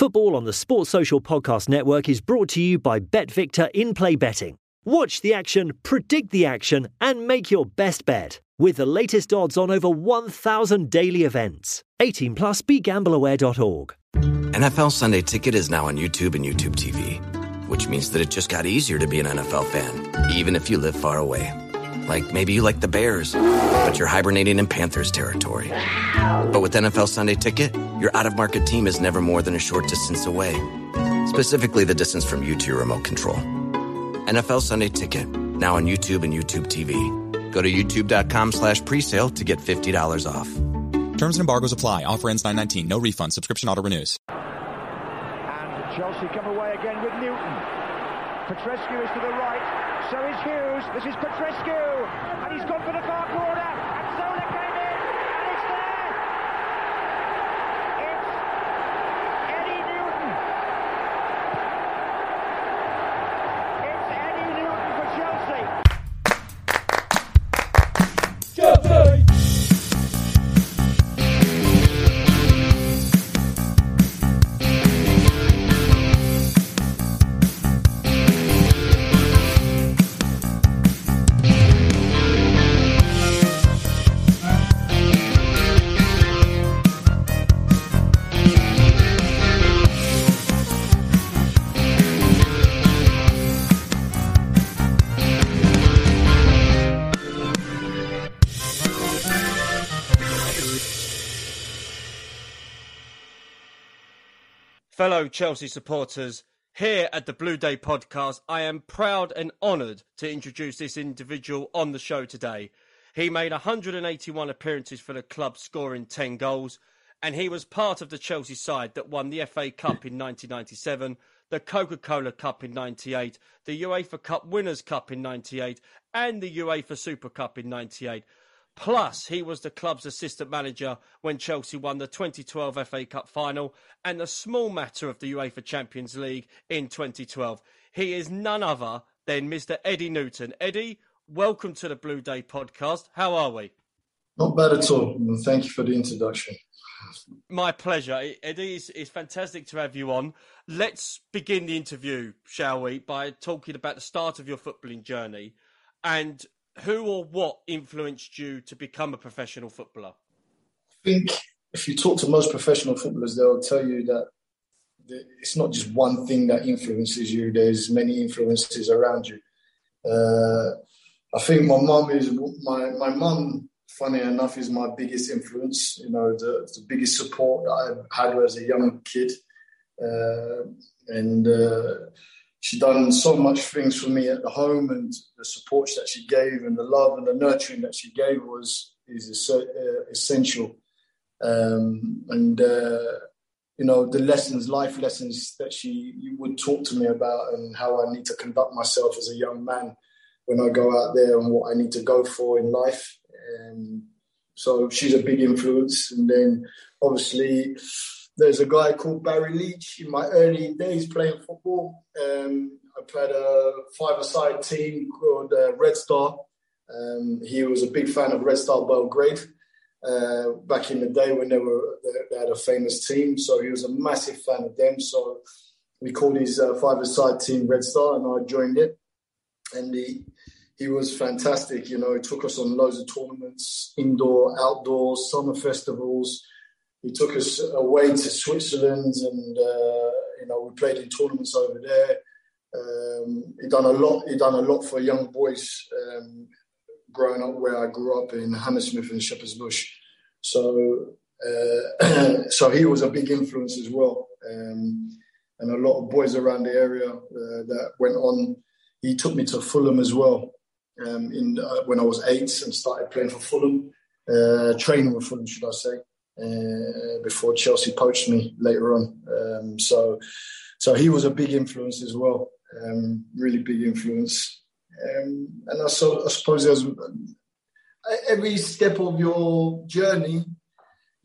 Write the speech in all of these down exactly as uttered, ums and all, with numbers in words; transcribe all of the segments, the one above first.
Football on the Sports Social Podcast Network is brought to you by BetVictor in-play betting. Watch the action, predict the action, and make your best bet with the latest odds on over one thousand daily events. eighteen plus, be gamble aware dot org. N F L Sunday Ticket is now on YouTube and YouTube T V, which means that it just got easier to be an N F L fan, even if you live far away. Like, maybe you like the Bears, but you're hibernating in Panthers territory. But with N F L Sunday Ticket, your out-of-market team is never more than a short distance away, specifically the distance from you to your remote control. N F L Sunday Ticket, now on YouTube and YouTube T V. Go to youtube.com slash presale to get fifty dollars off. Terms and embargoes apply. Offer ends nine nineteen. No refund. Subscription auto-renews. And Chelsea come away again with Newton. Petrescu is to the right. So is Hughes, this is Petrescu, and he's gone for the far corner, and Zola came in, and it's there! It's Eddie Newton! It's Eddie Newton for Chelsea. Fellow Chelsea supporters, here at the Blue Day podcast, I am proud and honoured to introduce this individual on the show today. He made one hundred eighty-one appearances for the club, scoring ten goals, and he was part of the Chelsea side that won the F A Cup in nineteen ninety-seven, the Coca-Cola Cup in ninety-eight, the UEFA Cup Winners' Cup in ninety-eight, and the UEFA Super Cup in ninety-eight. Plus, he was the club's assistant manager when Chelsea won the twenty twelve F A Cup final and the small matter of the UEFA Champions League in twenty twelve. He is none other than Mister Eddie Newton. Eddie, welcome to the Blue Day podcast. How are we? Not bad at all. Thank you for the introduction. My pleasure. Eddie, it's, it's fantastic to have you on. Let's begin the interview, shall we, by talking about the start of your footballing journey and who or what influenced you to become a professional footballer? I think if you talk to most professional footballers, they'll tell you that it's not just one thing that influences you. There's many influences around you. Uh, I think my mum is my my mum. Funny enough, is my biggest influence. You know, the, the biggest support that I had as a young kid, uh, and. Uh, She done so much things for me at the home, and the support that she gave and the love and the nurturing that she gave was is essential. Um, and, uh, you know, the lessons, life lessons that she would talk to me about and how I need to conduct myself as a young man when I go out there and what I need to go for in life. Um, so she's a big influence. And then obviously, there's a guy called Barry Leach. In my early days playing football, Um, I played a five-a-side team called uh, Red Star. Um, he was a big fan of Red Star Belgrade uh, back in the day when they were they had a famous team. So he was a massive fan of them. So we called his uh, five-a-side team Red Star, and I joined it. And he he was fantastic. You know, he took us on loads of tournaments, indoor, outdoor, summer festivals. He took us away to Switzerland, and uh, you know, we played in tournaments over there. Um, he done a lot. He done a lot for young boys um, growing up where I grew up in Hammersmith and Shepherd's Bush. So, uh, so he was a big influence as well, um, and a lot of boys around the area uh, that went on. He took me to Fulham as well um, in uh, when I was eight and started playing for Fulham, uh, training with Fulham, should I say. Uh, before Chelsea poached me later on. Um, so so he was a big influence as well, um, really big influence. Um, and I, so, I suppose there's, every step of your journey,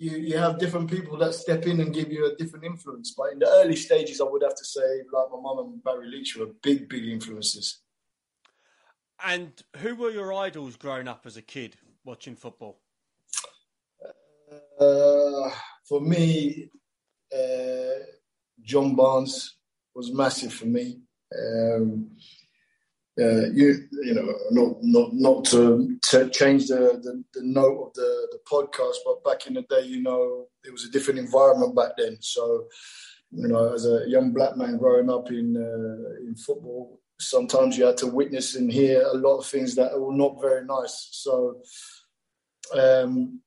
you, you have different people that step in and give you a different influence. But in the early stages, I would have to say, like my mum and Barry Leach were big, big influences. And who were your idols growing up as a kid watching football? Uh, for me, uh, John Barnes was massive for me. Um, uh, you you know, not not not to, to change the, the, the note of the, the podcast, but back in the day, you know, it was a different environment back then. So, you know, as a young black man growing up in uh, in football, sometimes you had to witness and hear a lot of things that were not very nice. So, um,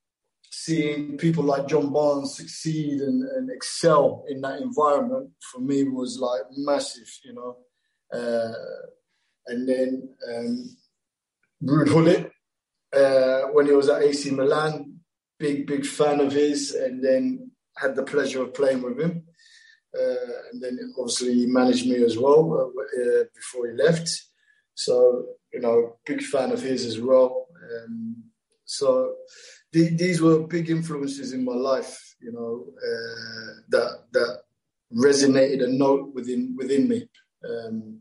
seeing people like John Barnes succeed and, and excel in that environment for me was like massive, you know. Uh, and then um, Ruud Gullit, uh, when he was at A C Milan, big, big fan of his, and then had the pleasure of playing with him. Uh, and then obviously he managed me as well uh, before he left. So, you know, big fan of his as well. Um, so th- these were big influences in my life, you know, uh, that that resonated a note within within me um,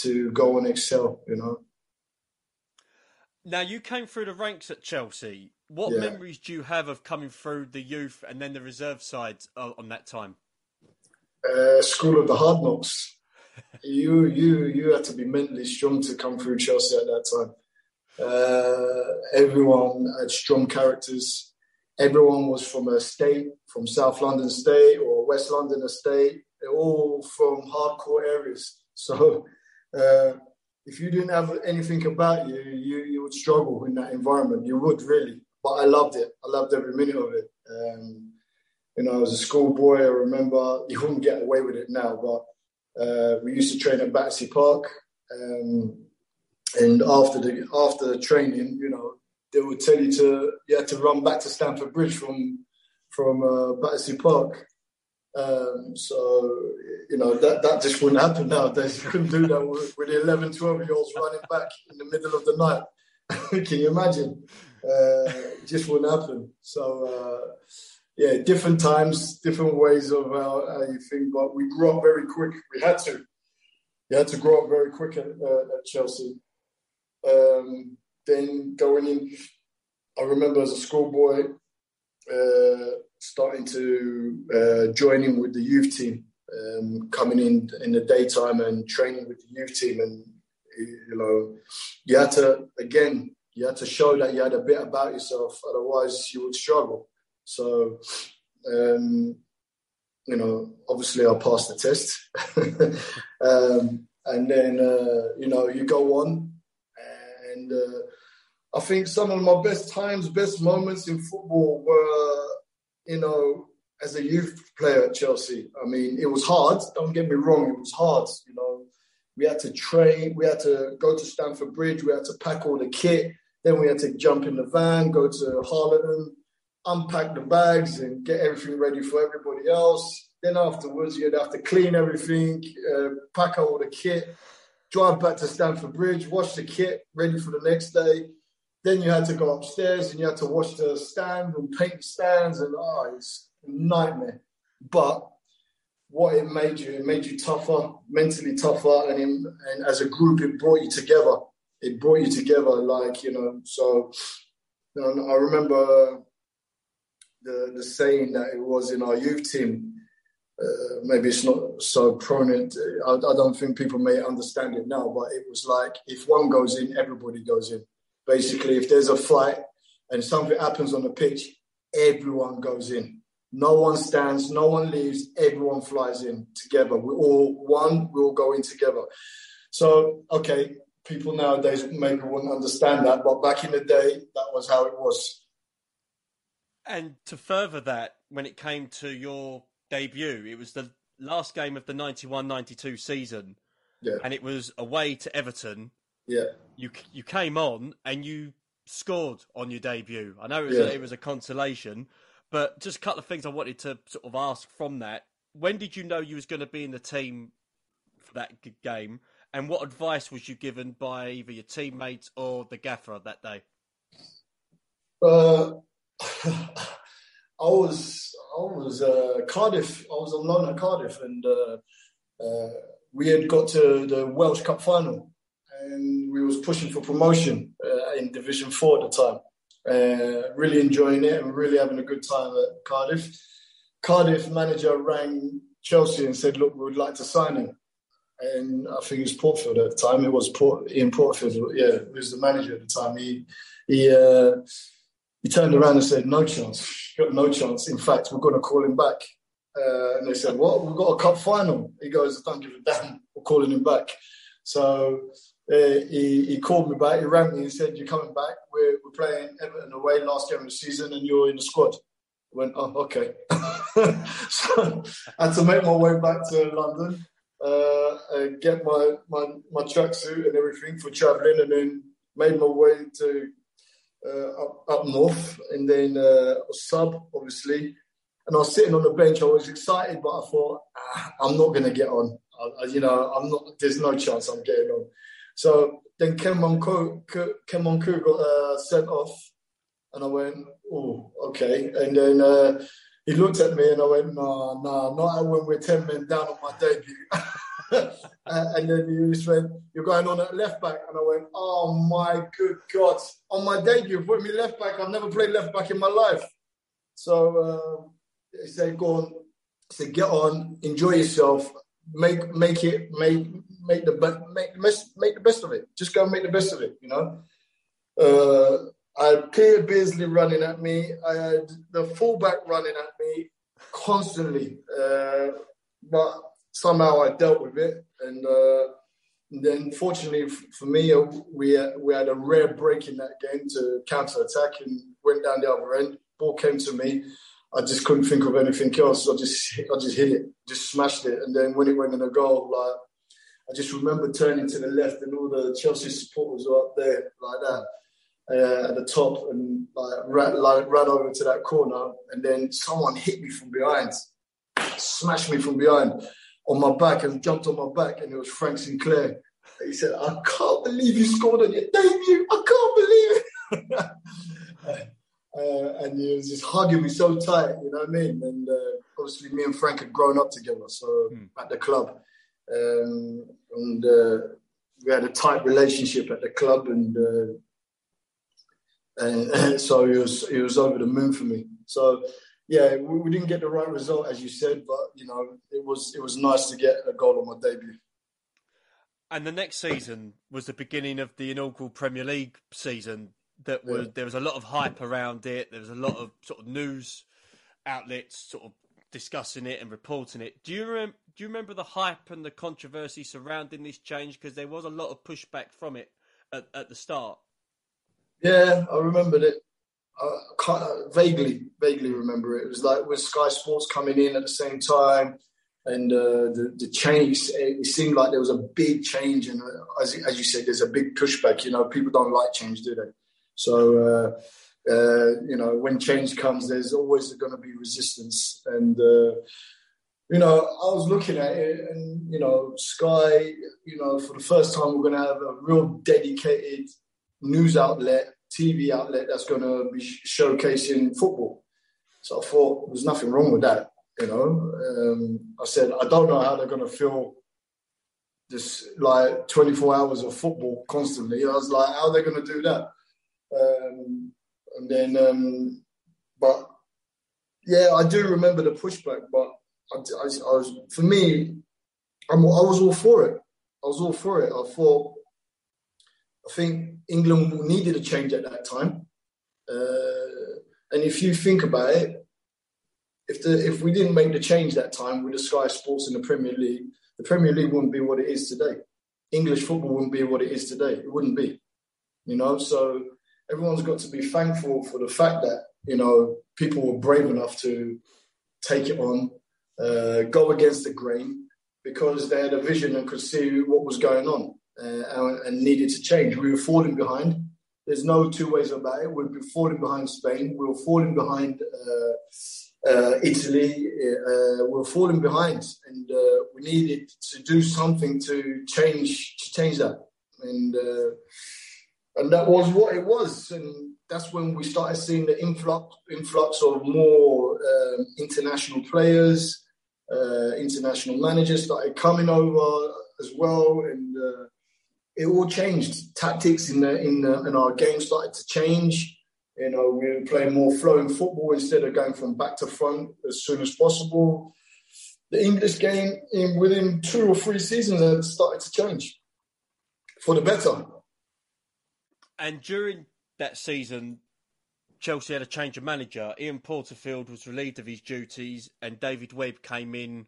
to go and excel, you know. Now, you came through the ranks at Chelsea. What yeah. memories do you have of coming through the youth and then the reserve side on that time? Uh, School of the Hard Knocks. You, you, you had to be mentally strong to come through Chelsea at that time. Uh, everyone had strong characters. Everyone was from a state, from South London State or West London Estate. They're all from hardcore areas. So, uh, if you didn't have anything about you, you, you would struggle in that environment. You would really. But I loved it. I loved every minute of it. Um, You know, as a schoolboy, I remember, you wouldn't get away with it now, but uh, we used to train at Battersea Park. Um, and after the after the training, you know, they would tell you to, you had to run back to Stamford Bridge from from uh, Battersea Park. Um, so, you know, that, that just wouldn't happen nowadays. You couldn't do that with, with the eleven, twelve-year-olds running back in the middle of the night. Can you imagine? Uh, it just wouldn't happen. So... Uh, Yeah, different times, different ways of how, how you think, but we grew up very quick. We had to. You had to grow up very quick at, uh, at Chelsea. Um, then going in, I remember as a schoolboy, uh, starting to uh, join in with the youth team, um, coming in in the daytime and training with the youth team. And, you know, you had to, again, you had to show that you had a bit about yourself, otherwise you would struggle. So, um, you know, obviously I passed the test. um, and then, uh, you know, you go on. And uh, I think some of my best times, best moments in football were, you know, as a youth player at Chelsea. I mean, it was hard. Don't get me wrong. It was hard. You know, we had to train. We had to go to Stamford Bridge. We had to pack all the kit. Then we had to jump in the van, go to Harlem, unpack the bags and get everything ready for everybody else. Then afterwards, you'd have to clean everything, uh, pack all the kit, drive back to Stamford Bridge, wash the kit, ready for the next day. Then you had to go upstairs and you had to wash the stand and paint the stands. And oh, it's a nightmare. But what it made you, it made you tougher, mentally tougher. And, in, and as a group, it brought you together. It brought you together, like, you know, so you know, I remember... The, the saying that it was in our youth team, uh, maybe it's not so prominent. I, I don't think people may understand it now, but it was like, if one goes in, everybody goes in. Basically, if there's a fight and something happens on the pitch, everyone goes in. No one stands, no one leaves, everyone flies in together. We're all one, we all go in together. So, okay, people nowadays maybe wouldn't understand that, but back in the day, that was how it was. And to further that, when it came to your debut, it was the last game of the ninety-one ninety-two season, yeah. and it was away to Everton. Yeah, you you came on and you scored on your debut. I know it was, yeah. a, it was a consolation, but just a couple of things I wanted to sort of ask from that. When did you know you was going to be in the team for that game, and what advice was you given by either your teammates or the gaffer that day? Uh. I was I was uh, Cardiff. I was on loan at Cardiff, and uh, uh, we had got to the Welsh Cup final, and we was pushing for promotion uh, in Division Four at the time. Uh, really enjoying it and really having a good time at Cardiff. Cardiff manager rang Chelsea and said, look, we would like to sign him. And I think it was Portfield at the time. It was Port, Ian Portfield, yeah, who was the manager at the time. He he uh, he turned around and said, no chance. Got no chance. In fact, we're going to call him back. Uh, and they said, what? We've got a cup final. He goes, I don't give a damn. We're calling him back. So uh, he, he called me back. He rang me and said, you're coming back. We're, we're playing Everton away last game of the season and you're in the squad. I went, oh, okay. So I had to make my way back to London. Uh, and get my, my, my tracksuit and everything for travelling, and then made my way to uh, up, up north, and then uh, a sub, obviously. And I was sitting on the bench. I was excited, but I thought, ah, I'm not going to get on. I, I, you know, I'm not. There's no chance I'm getting on. So then Ken Monco got uh, sent off, and I went, oh, okay. And then... Uh, He looked at me and I went, no, no, not when we're ten men down on my debut. And then he just went, you're going on at left back. And I went, oh, my good God. On my debut, put me left back. I've never played left back in my life. So uh, he said, go on. He said, get on, enjoy yourself, make make it, make make the, be- make, make the best of it. Just go and make the best of it, you know. Uh, I had Peter Beardsley running at me. I had the fullback running at me constantly. Uh, but somehow I dealt with it. And, uh, and then fortunately for me, we we had a rare break in that game to counter-attack and went down the other end. Ball came to me. I just couldn't think of anything else. I just I just hit it, just smashed it. And then when it went in the goal, like, I just remember turning to the left and all the Chelsea supporters were up there like that. Uh, at the top, and like ran, like ran over to that corner, and then someone hit me from behind, smashed me from behind on my back, and jumped on my back, and it was Frank Sinclair. He said, I can't believe you scored on your debut. I can't believe it. uh, and he was just hugging me so tight, you know what I mean? And uh, obviously me and Frank had grown up together, so mm. at the club. Um, and uh, we had a tight relationship at the club, and uh, And so he was he was over the moon for me. So yeah, we, we didn't get the right result, as you said, but you know, it was it was nice to get a goal on my debut. And the next season was the beginning of the inaugural Premier League season. That was yeah. There was a lot of hype around it. There was a lot of sort of news outlets sort of discussing it and reporting it. Do you remember? Do you remember the hype and the controversy surrounding this change? Because there was a lot of pushback from it at, at the start. Yeah, I remembered it. I can't, I vaguely, vaguely remember it. It was like with Sky Sports coming in at the same time, and uh, the the change. It seemed like there was a big change, and as as you said, there's a big pushback. You know, people don't like change, do they? So, uh, uh, you know, when change comes, there's always going to be resistance. And uh, you know, I was looking at it, and you know, Sky. You know, for the first time, we're going to have a real dedicated news outlet, T V outlet that's going to be showcasing football. So I thought there's nothing wrong with that, you know. Um, I said, I don't know how they're going to fill this, like, twenty-four hours of football constantly. I was like, how are they going to do that? Um, and then, um, but, yeah, I do remember the pushback, but I, I, I was, for me, I'm, I was all for it. I was all for it. I thought, I think England needed a change at that time, uh, and if you think about it, if the if we didn't make the change that time with the Sky Sports and the Premier League, the Premier League wouldn't be what it is today. English football wouldn't be what it is today. It wouldn't be, you know. So everyone's got to be thankful for the fact that, you know, people were brave enough to take it on, uh, go against the grain, because they had a vision and could see what was going on. Uh, and needed to change. We were falling behind. There's no two ways about it. We were falling behind Spain. We were falling behind uh, uh, Italy. Uh, we were falling behind, and uh, we needed to do something to change to change that. And uh, and that was what it was. And that's when we started seeing the influx influx of more um, international players, uh, international managers started coming over as well, and. Uh, It all changed. Tactics in the, in the, in our game started to change. You know, we were playing more flowing football instead of going from back to front as soon as possible. the English game in within two or three seasons had started to change for the better. And during that season, Chelsea had a change of manager. Ian Portfield was relieved of his duties and David Webb came in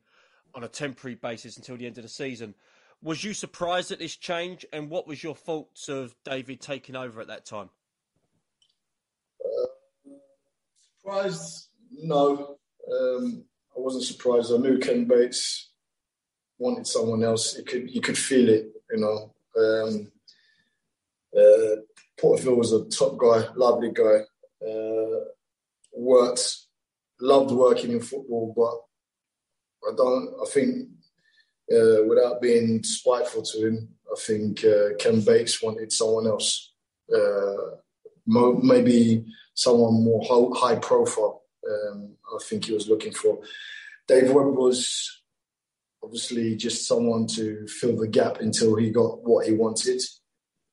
on a temporary basis until the end of the season. Was you surprised at this change, and what was your thoughts of David taking over at that time? Uh, surprised? No. Um, I wasn't surprised. I knew Ken Bates wanted someone else. You could, you could feel it, you know. Um, uh, Portfield was a top guy, lovely guy. Uh, worked, loved working in football, but I don't, I think, uh, without being spiteful to him, I think uh, Ken Bates wanted someone else. Uh, mo- maybe someone more ho- high profile, um, I think he was looking for. Dave Webb was obviously just someone to fill the gap until he got what he wanted.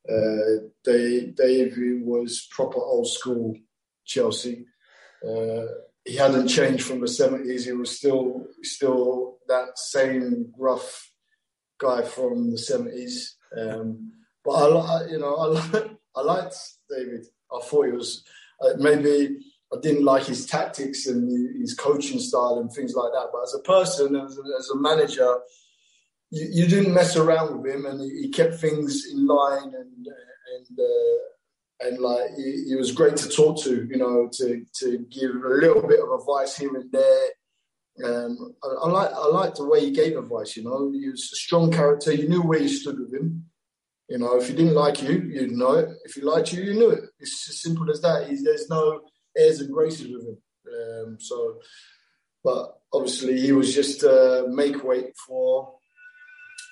Uh, Dave, Dave was proper old school Chelsea. Uh, he hadn't changed from the seventies. He was still still that same rough guy from the seventies. Um, but I, you know, I, I liked David. I thought he was uh, maybe I didn't like his tactics and his coaching style and things like that. But as a person, as a, as a manager. You, you didn't mess around with him, and he, he kept things in line, and and uh, and like he, he was great to talk to, you know, to to give a little bit of advice here and there. Um, I, I like I liked the way he gave advice. You know, he was a strong character. You knew where you stood with him. You know, if he didn't like you, you'd know it. If he liked you, you knew it. It's as simple as that. He's, there's no airs and graces with him. Um, so, but obviously, he was just uh, make weight for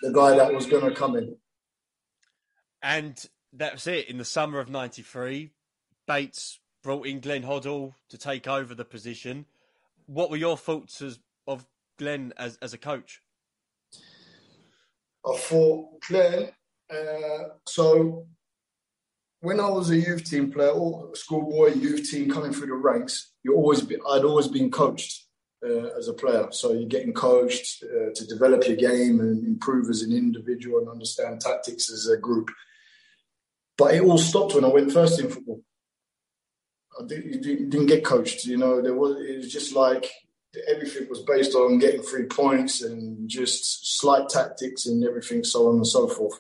the guy that was going to come in. And that's it. In the summer of ninety-three, Bates brought in Glenn Hoddle to take over the position. What were your thoughts as, of Glenn as, as a coach? I thought Glenn... Uh, so, when I was a youth team player, or schoolboy, youth team, coming through the ranks, you always be, I'd always been coached. Uh, as a player, so you're getting coached uh, to develop your game and improve as an individual and understand tactics as a group. But it all stopped when I went first in football. I didn't, didn't get coached, you know. There was it was just like everything was based on getting three points and just slight tactics and everything, so on and so forth.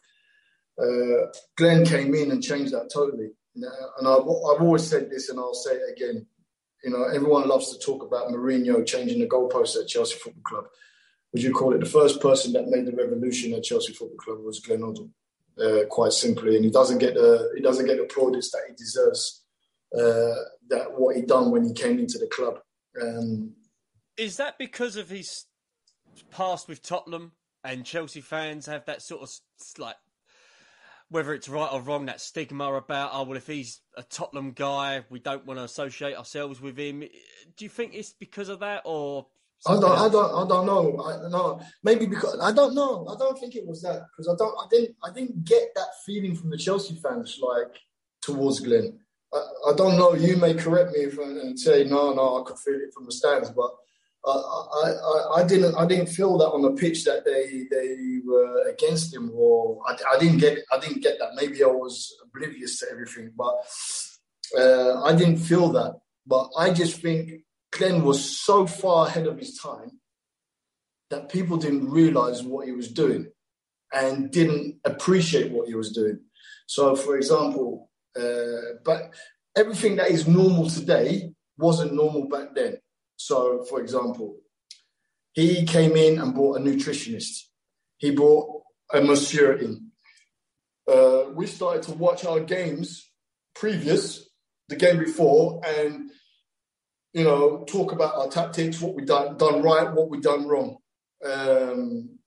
Uh, Glenn came in and changed that totally, and I've, I've always said this, and I'll say it again. You know, everyone loves to talk about Mourinho changing the goalposts at Chelsea Football Club. Would you call it the first person that made the revolution at Chelsea Football Club was Glenn Hoddle, uh, quite simply, and he doesn't get the he doesn't get the plaudits that he deserves. Uh, that what he done when he came into the club. Um, Is that because of his past with Tottenham, and Chelsea fans have that sort of like, whether it's right or wrong, that stigma about, oh, well, if he's a Tottenham guy, we don't want to associate ourselves with him. Do you think it's because of that, or I don't, I don't, I don't know. I don't know. Maybe because I don't know. I don't think it was that, because I don't, I didn't, I didn't get that feeling from the Chelsea fans like towards Glenn. I, I don't know. You may correct me if, and say no, no, I could feel it from the stands, but I, I, I, I didn't, I didn't feel that on the pitch that they, they were against him, or I, I didn't get, I didn't get that. Maybe I was oblivious to everything, but uh, I didn't feel that. But I just think Glenn was so far ahead of his time that people didn't realise what he was doing and didn't appreciate what he was doing. So, for example, uh, but everything that is normal today wasn't normal back then. So, for example, he came in and brought a nutritionist. He brought a masseur in. Uh, we started to watch our games previous, the game before, and, you know, talk about our tactics, what we done, done right, what we done wrong. Um,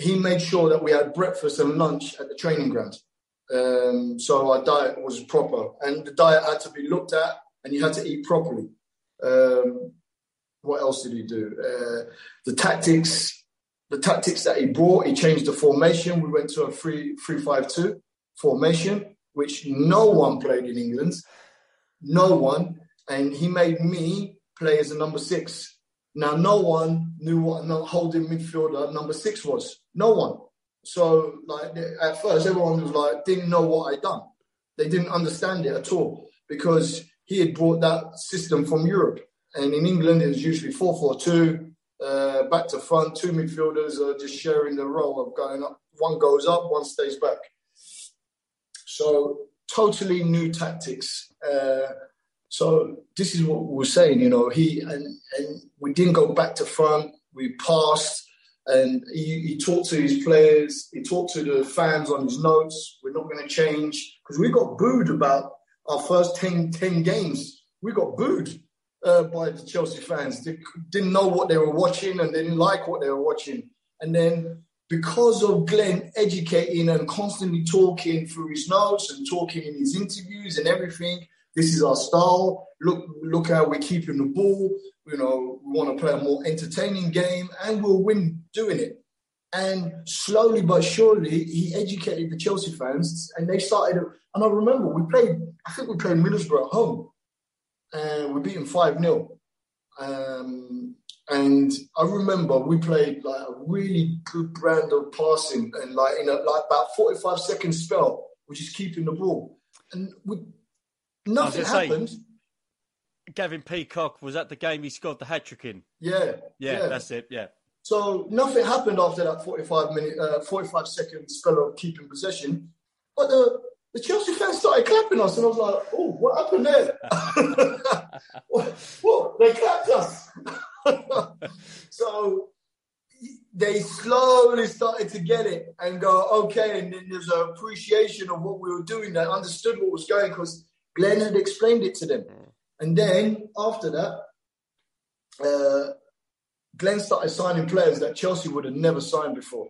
he made sure that we had breakfast and lunch at the training ground. Um, so our diet was proper. And the diet had to be looked at, and you had to eat properly. Um, what else did he do? Uh, the tactics, the tactics that he brought, he changed the formation. We went to a three five two formation, which no one played in England, no one. And he made me play as a number six. Now, no one knew what a holding midfielder number six was. No one. So, like, at first, everyone was like, didn't know what I'd done. They didn't understand it at all because he had brought that system from Europe. And in England, it was usually four four two, uh, back to front, two midfielders are just sharing the role of going up. One goes up, one stays back. So, totally new tactics. Uh, so, this is what we were saying, you know, he and, and we didn't go back to front, we passed. And he, he talked to his players. He talked to the fans on his notes. We're not going to change. Because we got booed about our first ten, ten games. We got booed uh, by the Chelsea fans. They didn't know what they were watching and they didn't like what they were watching. And then because of Glenn educating and constantly talking through his notes and talking in his interviews and everything, this is our style. Look, look how we're keeping the ball. You know, we want to play a more entertaining game and we'll win doing it. And slowly but surely, he educated the Chelsea fans and they started. And I remember we played, I think we played Middlesbrough at home and we beat them five nil. Um, and I remember we played like a really good brand of passing and like in a, like about forty-five second spell, which is keeping the ball. And we, nothing happened. Say- Gavin Peacock was at the game he scored the hat-trick in. Yeah, yeah. Yeah, that's it, yeah. So nothing happened after that forty-five minute, uh, forty-five second spell of keeping possession. But the, the Chelsea fans started clapping us and I was like, oh, what happened there? what, what? They clapped us. So they slowly started to get it and go, okay, and then there's an appreciation of what we were doing. They understood what was going because Glenn had explained it to them. And then, after that, uh, Glenn started signing players that Chelsea would have never signed before.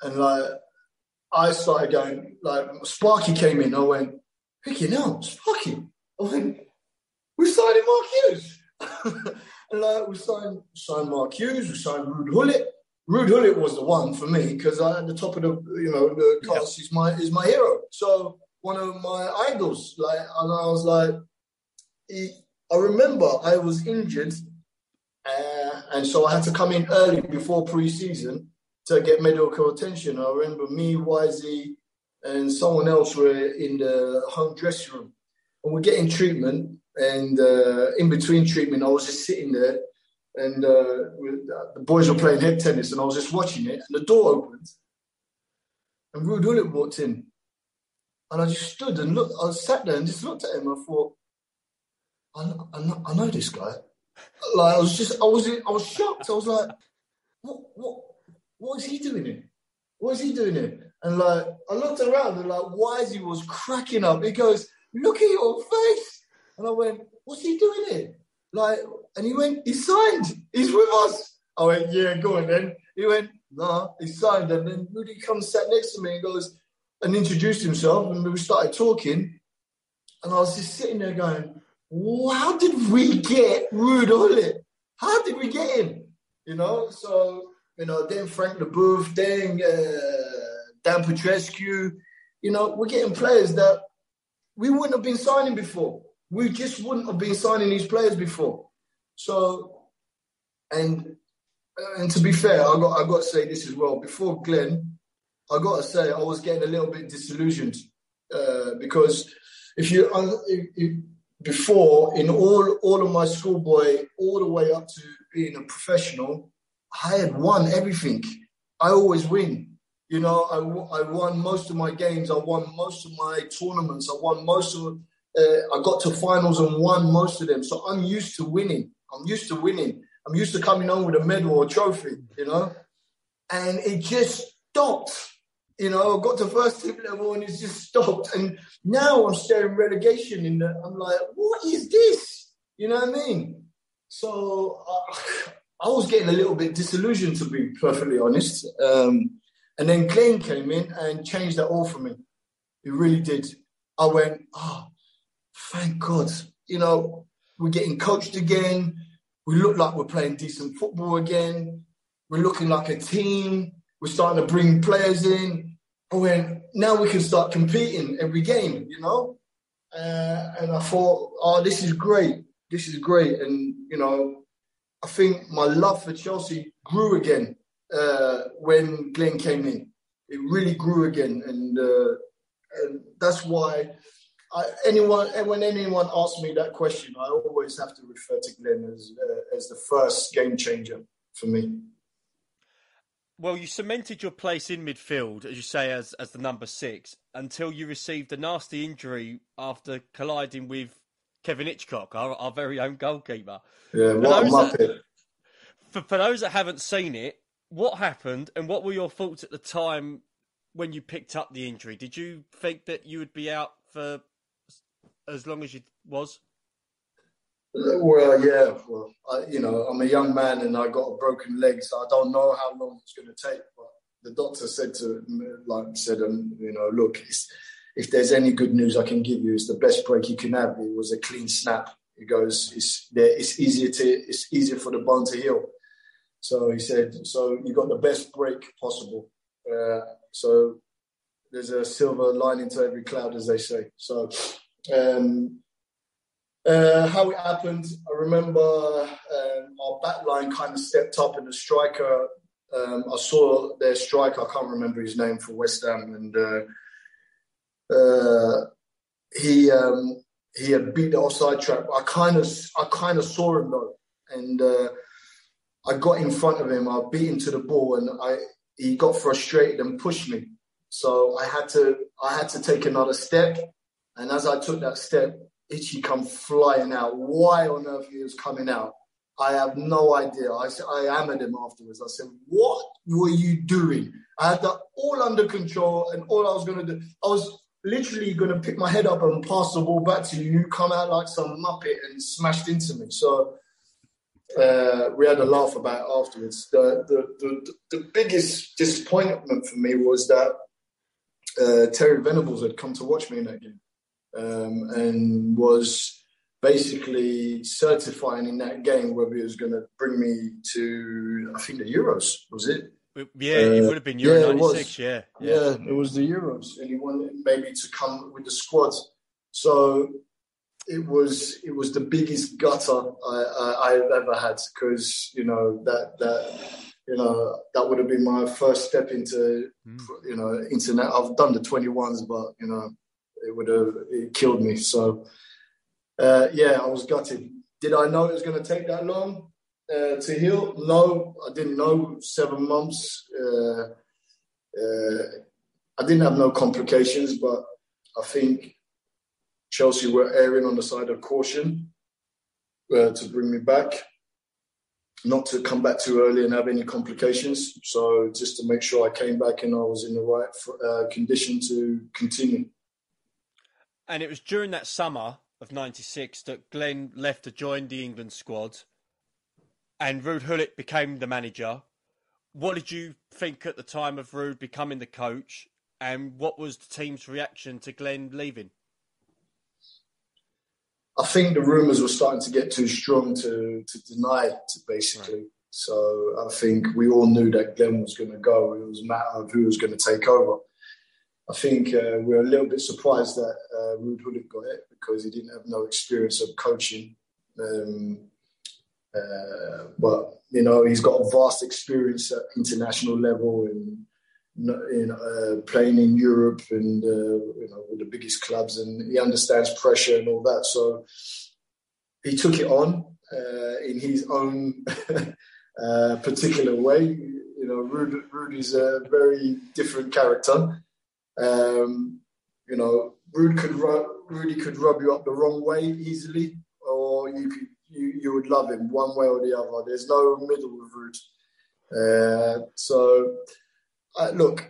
And, like, I started going, like, Sparky came in. I went, freaking hell, Sparky. I went, we signed Mark Hughes. And, like, we signed, signed Mark Hughes. We signed Ruud Gullit. Ruud Gullit was the one for me because I at the top of the, you know, the class is my, is my hero. So, one of my idols. Like, and I was like... I remember I was injured uh, and so I had to come in early before pre-season to get medical attention. I remember me, Wisey and someone else were in the home dressing room and we're getting treatment and uh, in between treatment I was just sitting there and uh, the boys were playing head tennis and I was just watching it and the door opened and Ruud Gullit walked in and I just stood and looked. I sat there and just looked at him and I thought, I know, I know this guy. Like I was just, I was, I was shocked. I was like, "What, what, what is he doing here? What is he doing here?" And like, I looked around and like, Wisey was cracking up. He goes, "Look at your face!" And I went, "What's he doing here?" Like, and he went, "He signed. He's with us." I went, "Yeah, go on then." He went, "Nah, he signed." And then Rudy comes, sat next to me, and goes, and introduced himself, and we started talking. And I was just sitting there going, how did we get Ruud Gullit? How did we get him? You know, so, you know, then Frank Leboeuf, then uh, Dan Petrescu. You know, we're getting players that we wouldn't have been signing before. We just wouldn't have been signing these players before. So, and and to be fair, I got I got to say this as well. Before Glenn, I got to say I was getting a little bit disillusioned uh, because if you... If, if, Before, in all, all of my schoolboy, all the way up to being a professional, I had won everything. I always win. You know, I, I won most of my games. I won most of my tournaments. I won most of uh, I got to finals and won most of them. So I'm used to winning. I'm used to winning. I'm used to coming home with a medal or a trophy, you know. And it just stopped. You know, I got to first team level and it's just stopped. And now I'm staring relegation in the, I'm like, what is this? You know what I mean? So I, I was getting a little bit disillusioned, to be perfectly honest. Um, and then Glenn came in and changed that all for me. He really did. I went, oh, thank God. You know, we're getting coached again. We look like we're playing decent football again. We're looking like a team. We're starting to bring players in. I went, now we can start competing every game, you know? Uh, and I thought, oh, this is great. This is great. And, you know, I I think my love for Chelsea grew again uh, when Glenn came in. It really grew again. And, uh, and that's why I, anyone, when anyone asks me that question, I always have to refer to Glenn as, uh, as the first game changer for me. Well, you cemented your place in midfield, as you say, as, as the number six, until you received a nasty injury after colliding with Kevin Hitchcock, our, our very own goalkeeper. Yeah, what a muppet. For, for those that haven't seen it, what happened and what were your thoughts at the time when you picked up the injury? Did you think that you would be out for as long as you was? Well, yeah. Well, I, you know, I'm a young man and I got a broken leg, so I don't know how long it's going to take. But the doctor said to, like, said, um, you know, look, it's, if there's any good news I can give you, it's the best break you can have. It was a clean snap. He goes, it's it's easier to, it's easier for the bone to heal. So he said, so you got the best break possible. Uh, so there's a silver lining to every cloud, as they say. So. Um, Uh, how it happened, I remember uh, our back line kind of stepped up and the striker, um, I saw their striker, I can't remember his name, for West Ham, and uh, uh, he um, he had beat the offside trap. I kind of I kind of saw him though, and uh, I got in front of him, I beat him to the ball, and I he got frustrated and pushed me. So I had to I had to take another step, and as I took that step, Itchy come flying out. Why on earth he was coming out, I have no idea. I, I hammered him afterwards. I said, what were you doing? I had that all under control, and all I was going to do, I was literally going to pick my head up and pass the ball back to you. You come out like some muppet and smashed into me. So uh, we had a laugh about it afterwards. The, the, the, the biggest disappointment for me was that uh, Terry Venables had come to watch me in that game. Um, and was basically certifying in that game whether he was going to bring me to, I think, the Euros, was it? Yeah, uh, it would have been Euro ninety-six, yeah, yeah. Yeah, it was the Euros. And he wanted maybe to come with the squad. So it was it was the biggest gutter I, I, I've ever had, because, you know, that that... You know, that would have been my first step into, mm. you know, internet. I've done the twenty-ones, but, you know, it would have it killed me. So, uh, yeah, I was gutted. Did I know it was going to take that long uh, to heal? No, I didn't know. Seven months. Uh, uh, I didn't have no complications, but I think Chelsea were erring on the side of caution uh, to bring me back, not to come back too early and have any complications. So just to make sure I came back and I was in the right uh, condition to continue. And it was during that summer of ninety-six that Glenn left to join the England squad and Ruud Gullit became the manager. What did you think at the time of Ruud becoming the coach, and what was the team's reaction to Glenn leaving? I think the rumours were starting to get too strong to, to deny it, basically. Right. So I think we all knew that Glenn was going to go. It was a matter of who was going to take over. I think uh, we were a little bit surprised that uh, Ruud Gullit got it, because he didn't have no experience of coaching. Um, uh, but, you know, he's got a vast experience at international level and in, uh, playing in Europe and, uh, you know, with the biggest clubs, and he understands pressure and all that. So he took it on uh, in his own uh, particular way. You know, Ruud, Ruud is a very different character. Um, you know, Ruud could ru- Rudy could rub you up the wrong way easily, or you could, you you would love him one way or the other. There's no middle with Ruud. Uh, so, uh, look,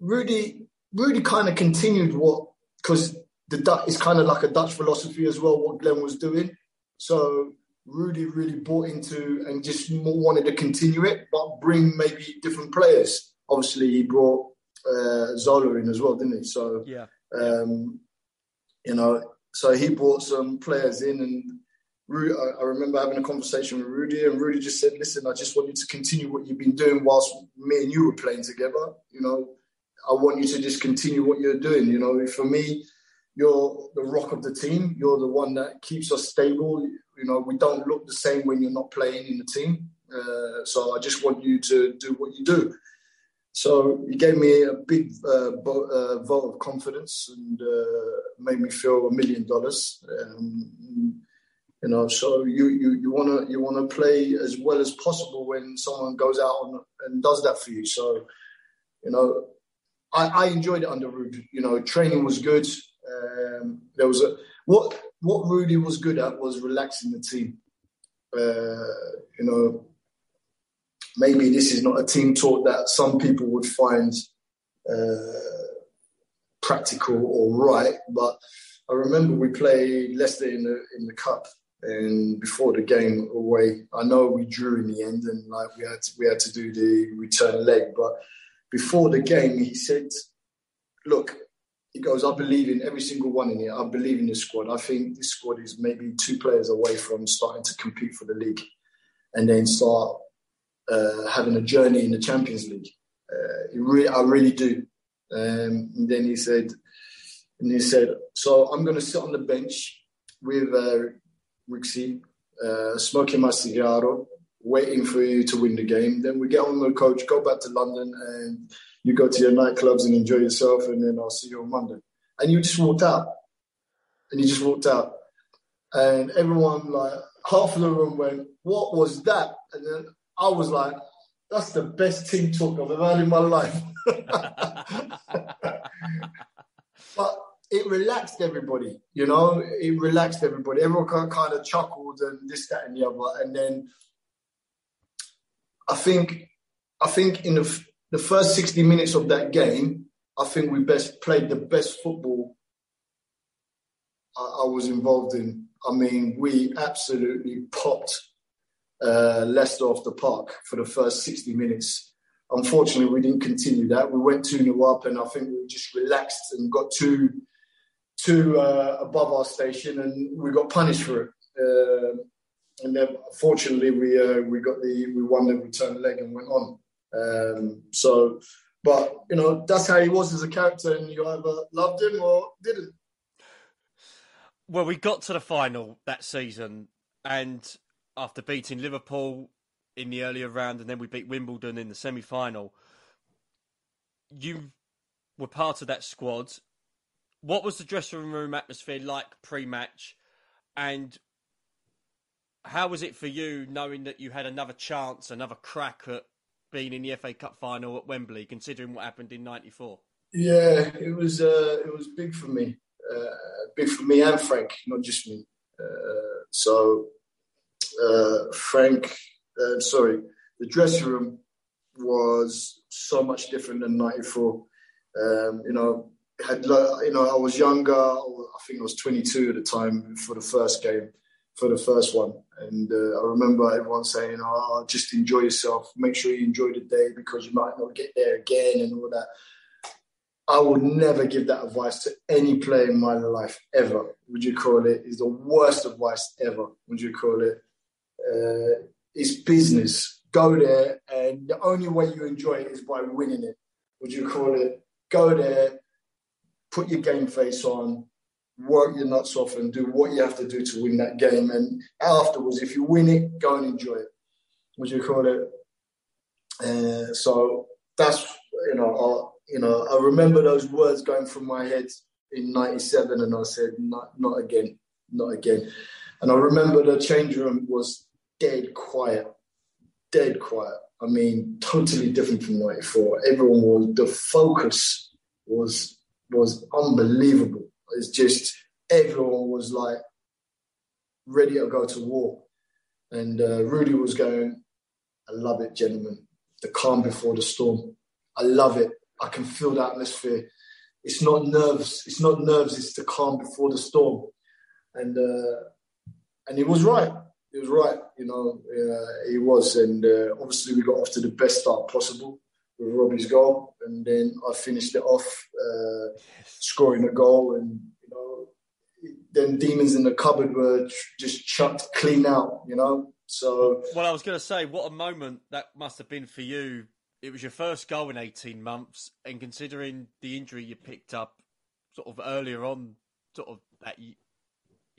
Rudy Rudy kind of continued what, because the Dutch is kind of like a Dutch philosophy as well, what Glenn was doing. So Rudy really bought into and just wanted to continue it, but bring maybe different players. Obviously, he brought Uh, Zola in as well, didn't he? So, yeah. um, you know, so he brought some players in, and Rudy, I, I remember having a conversation with Rudy, and Rudy just said, listen, I just want you to continue what you've been doing whilst me and you were playing together. You know, I want you to just continue what you're doing. You know, for me, you're the rock of the team. You're the one that keeps us stable. you know, we don't look the same when you're not playing in the team. Uh, so I just want you to do what you do. So it gave me a big uh, bo- uh, vote of confidence and uh, made me feel a million dollars. Um, you know, so you you you want to you want to play as well as possible when someone goes out on, and does that for you. So, you know, I, I enjoyed it under Ruud. You know, training was good. Um, there was a what what Rudy was good at was relaxing the team. Uh, you know. Maybe this is not a team talk that some people would find uh, practical or right, but I remember we played Leicester in the in the cup, and before the game away, I know we drew in the end, and like we had to, we had to do the return leg. But before the game, he said, "Look," he goes, "I believe in every single one in here. I believe in this squad. I think this squad is maybe two players away from starting to compete for the league, and then start." Uh, having a journey in the Champions League, uh, re- I really do. Um, and then he said, and he said, so I'm going to sit on the bench with uh, Rixi, uh, smoking my cigarro, waiting for you to win the game. Then we get on the coach, go back to London, and you go to your nightclubs and enjoy yourself. And then I'll see you on Monday. And you just walked out, and you just walked out, and everyone, like half of the room, went, "What was that?" And then I was like, that's the best team talk I've ever had in my life. But it relaxed everybody, you know, it relaxed everybody. Everyone kind of chuckled and this, that, and the other. And then I think I think in the, the first sixty minutes of that game, I think we best played the best football I, I was involved in. I mean, we absolutely popped Uh, Leicester off the park for the first sixty minutes. Unfortunately, we didn't continue that. We went two nil up, and I think we just relaxed and got too, too uh, above our station, and we got punished for it. Uh, and then, fortunately, we uh, we got the we won the return leg and went on. Um, so, but you know, that's how he was as a character, and you either loved him or didn't. Well, we got to the final that season, and after beating Liverpool in the earlier round, and then we beat Wimbledon in the semi-final. You were part of that squad. What was the dressing room atmosphere like pre-match? And how was it for you knowing that you had another chance, another crack at being in the F A Cup final at Wembley, considering what happened in ninety-four? Yeah, it was uh, it was big for me. Uh, big for me and Frank, not just me. Uh, so... Uh, Frank, uh, sorry, the dressing room was so much different than ninety-four. Um, you know, had you know, I was younger. I think I was twenty-two at the time for the first game, for the first one. And uh, I remember everyone saying, "Oh, just enjoy yourself. Make sure you enjoy the day because you might not get there again," and all that. I would never give that advice to any player in my life ever. Would you call it? It's the worst advice ever. Would you call it? Uh, it's business. Go there, and the only way you enjoy it is by winning it. Would you call it? Go there, put your game face on, work your nuts off, and do what you have to do to win that game. And afterwards, if you win it, go and enjoy it. Would you call it? Uh, so that's you know, I, you know, I remember those words going through my head in ninety-seven, and I said, not, not again, not again. And I remember the change room was dead quiet, dead quiet. I mean, totally different from ninety-four. Everyone was, the focus was was unbelievable. It's just everyone was like ready to go to war. And uh, Rudy was going, "I love it, gentlemen. The calm before the storm. I love it. I can feel the atmosphere. It's not nerves. It's not nerves. It's the calm before the storm." And... Uh, And he was right. He was right. You know, uh, he was. And uh, obviously, we got off to the best start possible with Robbie's goal. And then I finished it off, uh, scoring a goal. And, you know, then demons in the cupboard were just chucked clean out, you know. So. Well, I was going to say, what a moment that must have been for you. It was your first goal in eighteen months. And considering the injury you picked up sort of earlier on, sort of that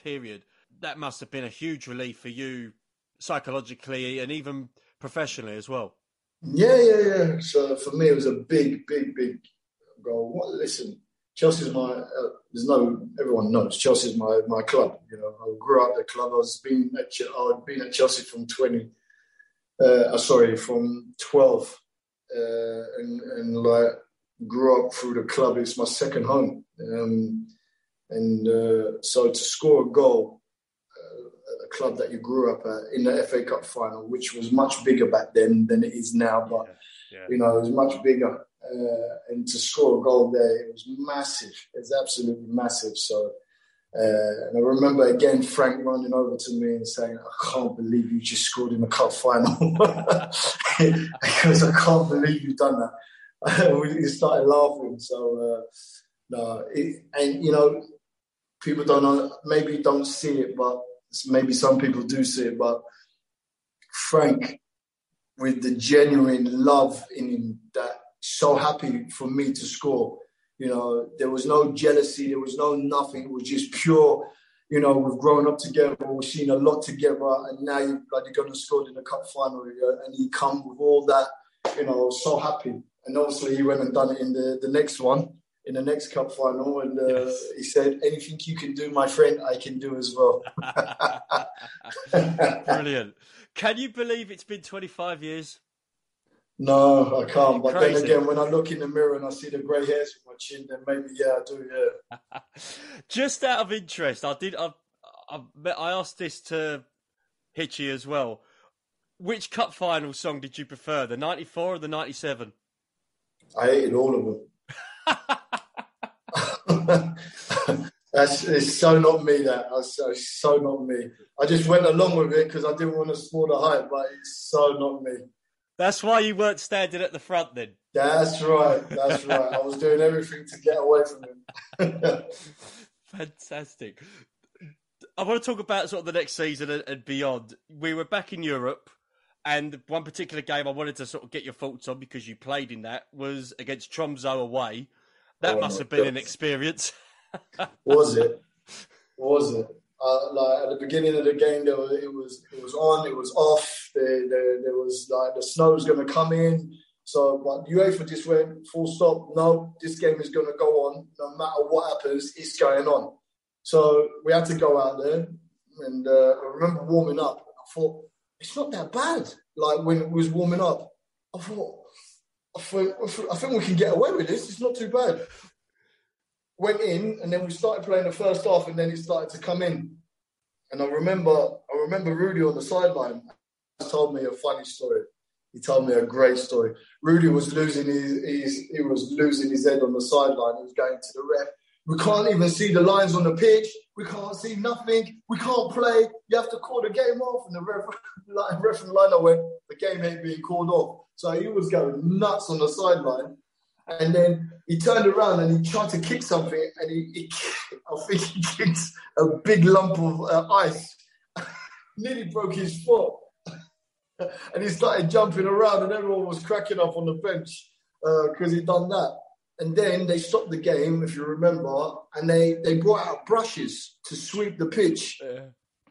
period, that must have been a huge relief for you psychologically and even professionally as well. Yeah, yeah, yeah. So for me, it was a big, big, big goal. What? Listen, Chelsea's my. Uh, there's no. Everyone knows Chelsea's my my club. You know, I grew up at the club. I was been at. I'd been at Chelsea from twenty. Uh, sorry, from twelve, uh, and and like grew up through the club. It's my second home, um, and uh, so to score a goal uh, at a club that you grew up at in the F A Cup final, which was much bigger back then than it is now, but yeah, yeah. you know, it was much bigger. Uh, and to score a goal there, it was massive. It's absolutely massive. So, uh, and I remember again Frank running over to me and saying, "I can't believe you just scored in the cup final." Because I can't believe you've done that. We started laughing. So, uh, no, it, and you know, people don't know, maybe don't see it, but maybe some people do see it. But Frank, with the genuine love in him that. So happy for me to score. You know, there was no jealousy. There was no nothing. It was just pure, you know, we've grown up together. We've seen a lot together. And now you're bloody going to score in the cup final. And he come with all that, you know, so happy. And obviously he went and done it in the, the next one, in the next cup final. And uh, yes. He said, anything you can do, my friend, I can do as well. Brilliant. Can you believe it's been twenty-five years? No, I can't. But Crazy. Then again, when I look in the mirror and I see the grey hairs on my chin, then maybe yeah, I do. Yeah. Just out of interest, I did. I, I, I asked this to Hitchy as well. Which cup final song did you prefer, the ninety-four or the ninety-seven? I hated all of them. That's it's so not me. That that's so, so not me. I just went along with it because I didn't want to spoil the hype, but it's so not me. That's why you weren't standing at the front then. That's right. That's right. I was doing everything to get away from him. Fantastic. I want to talk about sort of the next season and beyond. We were back in Europe, and one particular game I wanted to sort of get your thoughts on because you played in that was against Tromso away. That oh must have been God. An experience. Was it? Was it? Uh, like at the beginning of the game, there was, it was it was on, it was off. There, there, there was like the snow was going to come in. So, but UEFA just went full stop. No, this game is going to go on no matter what happens. It's going on. So we had to go out there, and uh, I remember warming up. I thought it's not that bad. Like when it was warming up, I thought I think, I think we can get away with this. It's not too bad. Went in, and then we started playing the first half, and then it started to come in. And I remember I remember Rudy on the sideline told me a funny story. He told me a great story. Rudy was losing his, his he was losing his head on the sideline. He was going to the ref. We can't even see the lines on the pitch. We can't see nothing. We can't play. You have to call the game off. And the ref, like, ref and liner went, the game ain't being called off. So he was going nuts on the sideline. And then he turned around and he tried to kick something, and he, he I think he kicked a big lump of uh, ice. Nearly broke his foot. And he started jumping around, and everyone was cracking up on the bench because uh, he'd done that. And then they stopped the game, if you remember, and they, they brought out brushes to sweep the pitch yeah.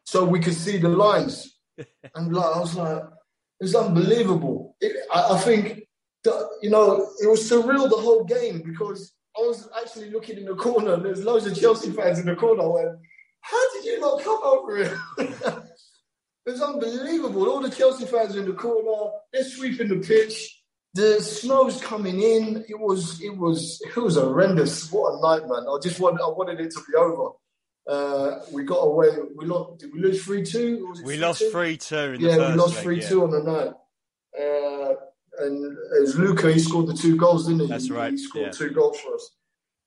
so we could see the lines. And like, I was like, it's unbelievable. It, I, I think... You know, it was surreal the whole game because I was actually looking in the corner and there's loads of Chelsea fans in the corner. I went, how did you not come over it? It was unbelievable. All the Chelsea fans are in the corner. They're sweeping the pitch. The snow's coming in. It was, it was, it was horrendous. What a night, man! I just wanted, I wanted it to be over. Uh, we got away. We lost. Did we lose three two? We lost three two. Yeah, we lost three two on the night. Uh, And it was Luca, he scored the two goals, didn't he? That's right. He scored yeah. two goals for us.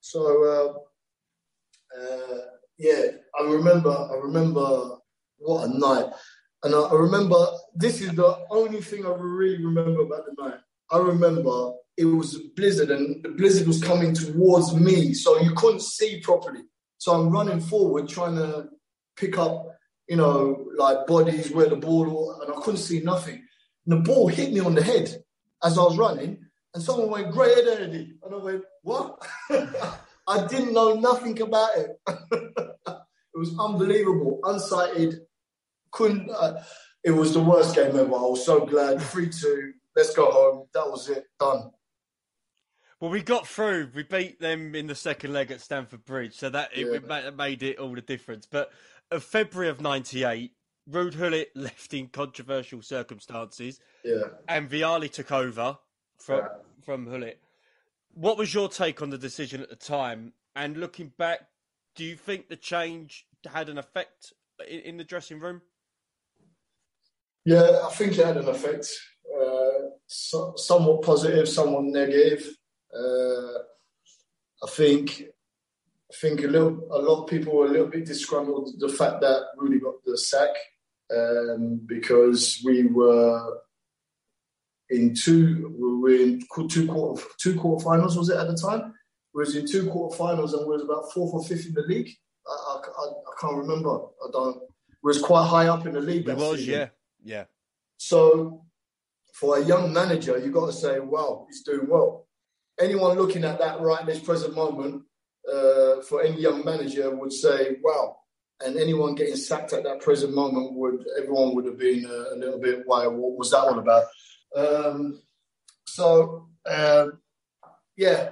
So, uh, uh, yeah, I remember, I remember what a night. And I, I remember, this is the only thing I really remember about the night. I remember it was a blizzard and the blizzard was coming towards me. So you couldn't see properly. So I'm running forward trying to pick up, you know, like bodies where the ball was, and I couldn't see nothing. And the ball hit me on the head. As I was running, and someone went, "Grey head, Eddie." And I went, what? I didn't know nothing about it. It was unbelievable. Unsighted. Couldn't. Uh, it was the worst game ever. I was so glad. three two. Let's go home. That was it. Done. Well, we got through. We beat them in the second leg at Stamford Bridge, so that it, yeah. it made, made it all the difference. But in February of ninety-eight, Ruud Gullit left in controversial circumstances, yeah. and Vialli took over from yeah. from Gullit. What was your take on the decision at the time? And looking back, do you think the change had an effect in, in the dressing room? Yeah, I think it had an effect. Uh, so, somewhat positive, somewhat negative. Uh, I think I think a little a lot of people were a little bit disgruntled with the fact that Rudy got the sack um, because we were in two we were in two quarter two quarterfinals was it at the time? We was in two quarterfinals and we was about fourth or fifth in the league. I, I, I can't remember. I don't. We was quite high up in the league. It was season. yeah yeah. So for a young manager, you got to say, wow, he's doing well. Anyone looking at that right in this present moment, uh, for any young manager would say, wow. And anyone getting sacked at that present moment, would everyone would have been a, a little bit, why, what was that all about? Um, so, um, yeah,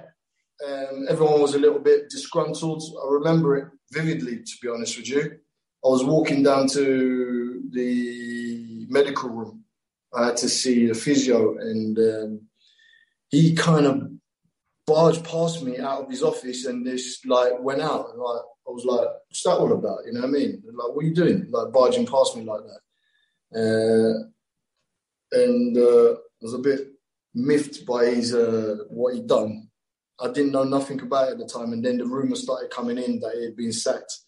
um, everyone was a little bit disgruntled. I remember it vividly, to be honest with you. I was walking down to the medical room. I had to see the physio and um, he kind of barged past me out of his office and this like went out and like I was like, what's that all about? You know what I mean? Like, what are you doing? Like barging past me like that. Uh, and uh, I was a bit miffed by his uh, what he'd done. I didn't know nothing about it at the time, and then the rumours started coming in that he had been sacked.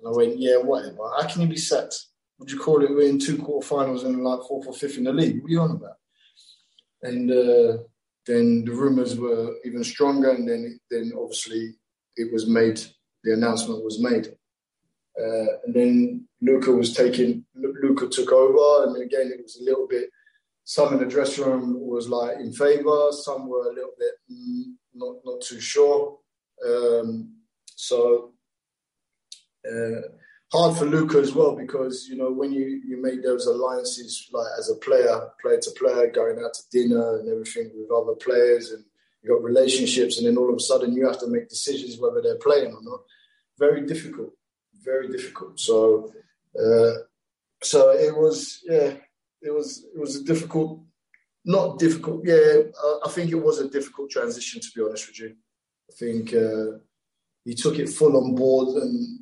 And I went, yeah, whatever. How can you be sacked? What do you call it? We're in two quarterfinals and like fourth or fifth in the league. What are you on about? And uh, then the rumours were even stronger, and then then obviously it was made. The announcement was made, uh, and then Luca was taking. Luca took over, and again it was a little bit. Some in the dressing room was like in favour. Some were a little bit mm, not not too sure. Um, so uh, hard for Luca as well, because you know when you, you make those alliances like as a player, player to player, going out to dinner and everything with other players and you've got relationships, and then all of a sudden you have to make decisions whether they're playing or not. Very difficult, very difficult. So, uh, so it was, yeah, it was, it was a difficult, not difficult. Yeah, I think it was a difficult transition, to be honest with you. I think uh, he took it full on board, and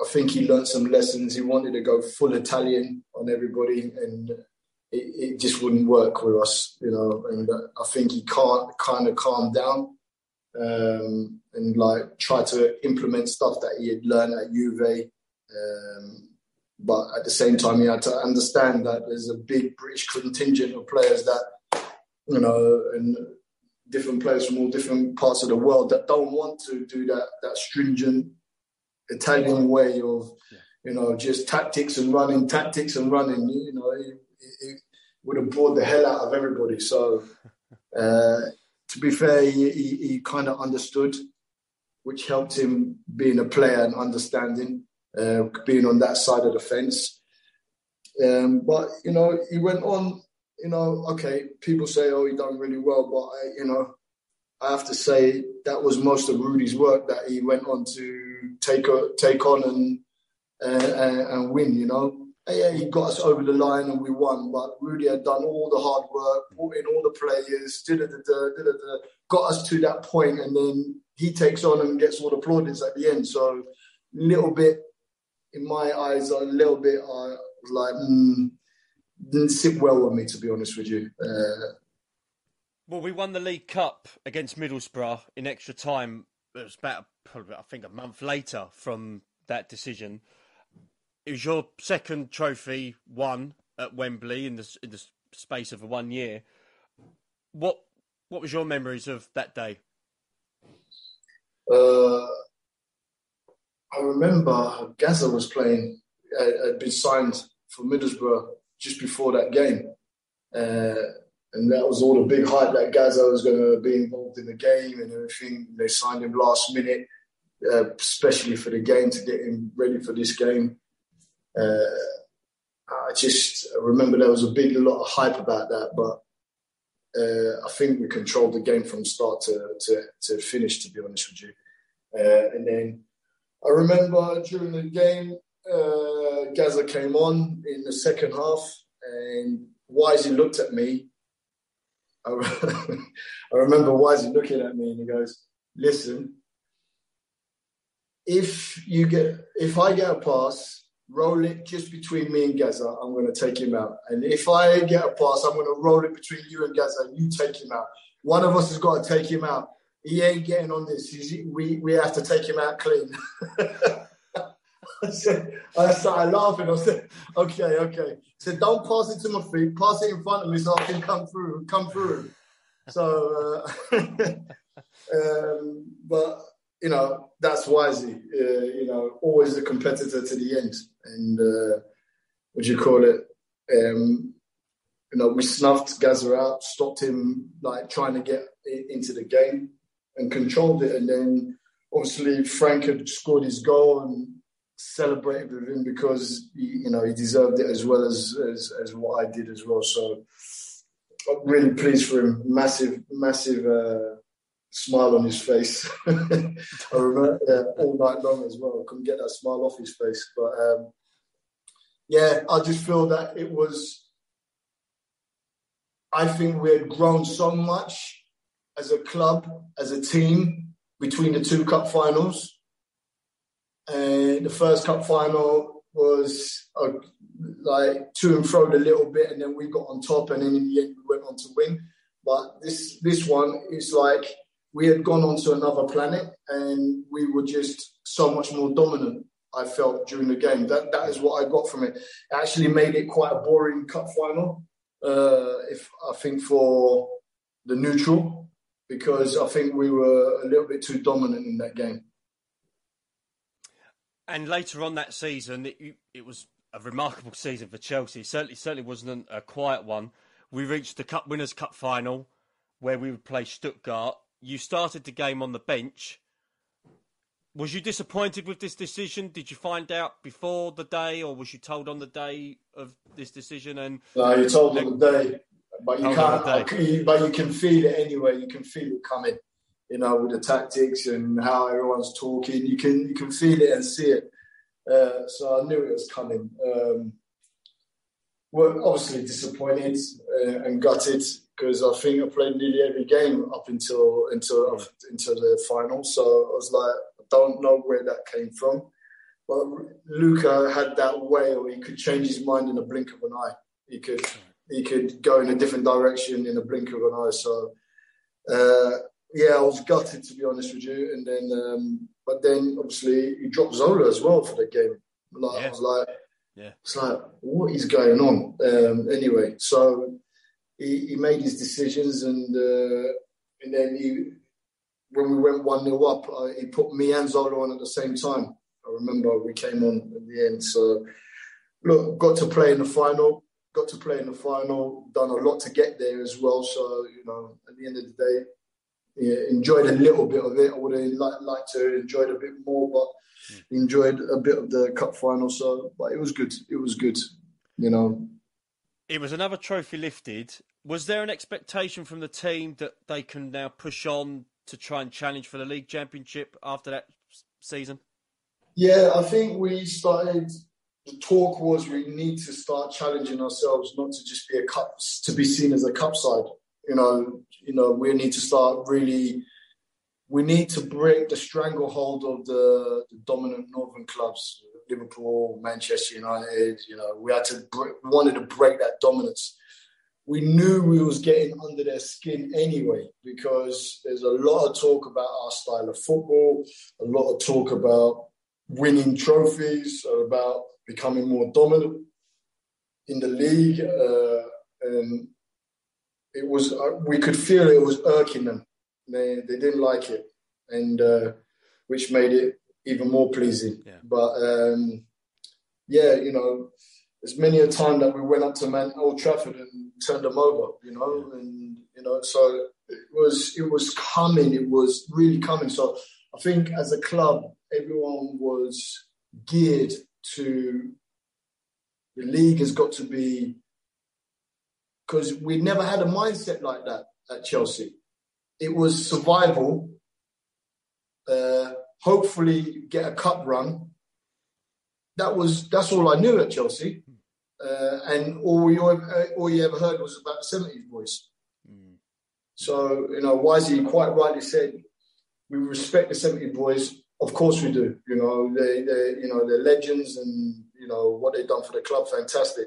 I think he learned some lessons. He wanted to go full Italian on everybody, and it, it just wouldn't work with us, you know. And uh, I think he can't kind of calm down um, and like try to implement stuff that he had learned at Juve. Um, but at the same time, he had to understand that there's a big British contingent of players that, you know, and different players from all different parts of the world that don't want to do that that stringent Italian way of, you know, just tactics and running, tactics and running, you know. It, It would have bored the hell out of everybody. So, uh, to be fair, he, he, he kind of understood, which helped him being a player and understanding, uh, being on that side of the fence. Um, but, you know, he went on, you know, okay, people say, oh, he done really well. But, I, you know, I have to say that was most of Rudy's work that he went on to take, take on and, uh, and, and win, you know. Yeah, he got us over the line and we won. But Rudy had done all the hard work, brought in all the players, da da da da da, got us to that point, and then he takes on and gets all the plaudits at the end. So, a little bit, in my eyes, a little bit, I was like, mm, didn't sit well with me, to be honest with you. Uh, well, we won the League Cup against Middlesbrough in extra time. It was about, probably, I think, a month later from that decision. It was your second trophy won at Wembley in the in the space of one year. What what was your memories of that day? Uh, I remember Gazza was playing. I'd been signed for Middlesbrough just before that game, uh, and that was all the big hype that Gazza was going to be involved in the game and everything. They signed him last minute. uh, especially for the game, to get him ready for this game. Uh, I just I remember there was a big lot of hype about that, but uh, I think we controlled the game from start to, to, to finish, to be honest with you. Uh, and then I remember during the game, uh, Gaza came on in the second half, and Wisey looked at me. I, re- I remember Wisey looking at me, and he goes, "Listen, if you get, if I get a pass, roll it just between me and Gaza. I'm going to take him out. And if I get a pass, I'm going to roll it between you and Gaza. You take him out. One of us has got to take him out. He ain't getting on this. He's, we we have to take him out clean." I said, I started laughing. I said, "Okay, okay." I said, "Don't pass it to my feet. Pass it in front of me so I can come through. Come through." So, uh, um, but you know, that's Wisey. Uh, you know, always the competitor to the end. And uh, what do you call it? Um, you know, we snuffed Gaza out, stopped him like trying to get into the game, and controlled it. And then obviously Frank had scored his goal and celebrated with him because he, you know, he deserved it as well as, as as what I did as well. So I'm really pleased for him. Massive, massive uh, smile on his face. I remember yeah, all night long as well. I couldn't get that smile off his face. But um, yeah, I just feel that it was. I think we had grown so much as a club, as a team, between the two cup finals. And the first cup final was uh, like to and fro a little bit, and then we got on top, and then in the end we went on to win. But this this one is like we had gone on to another planet, and we were just so much more dominant, I felt, during the game. That that is what I got from it. It actually made it quite a boring cup final, uh, if I think for the neutral, because I think we were a little bit too dominant in that game. And later on that season, it, it was a remarkable season for Chelsea. It certainly, certainly wasn't a quiet one. We reached the Cup Winners' Cup final, where we would play Stuttgart. You started the game on the bench. Was you disappointed with this decision? Did you find out before the day, or was you told on the day of this decision? And no, you're told on the day, but you can't. But you can feel it anyway. You can feel it coming. You know, with the tactics and how everyone's talking, you can you can feel it and see it. Uh, so I knew it was coming. Um, we're obviously disappointed uh, and gutted, because I think I played nearly every game up until until until the final. So I was like, I don't know where that came from. But Luca had that way, or he could change his mind in a blink of an eye. He could he could go in a different direction in a blink of an eye. So. Uh, Yeah, I was gutted, to be honest with you, and then, um, but then obviously he dropped Zola as well for the game. Like, yeah. I was like, yeah. It's like, what is going on? Um, anyway, so he, he made his decisions, and uh, and then he, when we went one nil up, uh, he put me and Zola on at the same time. I remember we came on at the end. So look, got to play in the final. Got to play in the final. Done a lot to get there as well. So you know, at the end of the day. Yeah, enjoyed a little bit of it. I would have liked, liked to have enjoyed a bit more, but enjoyed a bit of the cup final. So, but it was good. It was good, you know. It was another trophy lifted. Was there an expectation from the team that they can now push on to try and challenge for the league championship after that season? Yeah, I think we started. The talk was we need to start challenging ourselves, not to just be a cup, to be seen as a cup side. You know, you know, we need to start really. We need to break the stranglehold of the, the dominant northern clubs, Liverpool, Manchester United. You know, we had to break, we wanted to break that dominance. We knew we was getting under their skin anyway, because there's a lot of talk about our style of football, a lot of talk about winning trophies, about becoming more dominant in the league, uh, and. It was uh, we could feel it was irking them. They they didn't like it, and uh, which made it even more pleasing. Yeah. But um, yeah, you know, there's many a time that we went up to Man Old Trafford and turned them over. You know, yeah. And you know, so it was it was coming. It was really coming. So I think as a club, everyone was geared to the league has got to be, because we never had a mindset like that at Chelsea. It was survival, uh, hopefully get a cup run. That was that's all I knew at Chelsea. Uh, and all you, ever, all you ever heard was about the seventies boys. Mm. So, you know, Wisey quite rightly said, we respect the seventies boys. Of course we do. You know, they, they, you know, they're legends and, you know, what they've done for the club, fantastic.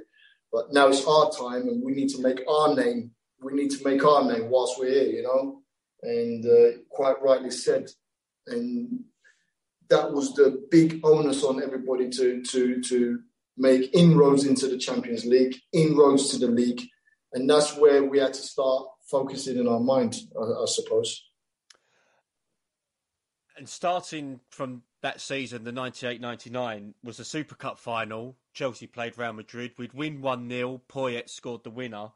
But now it's our time and we need to make our name. We need to make our name whilst we're here, you know. And uh, quite rightly said. And that was the big onus on everybody to to to... make inroads into the Champions League, inroads to the league. And that's where we had to start focusing in our mind, I, I suppose. And starting from that season, the ninety-eight ninety-nine, was the Super Cup final. Chelsea played Real Madrid. We'd win one nil. Poyet scored the winner.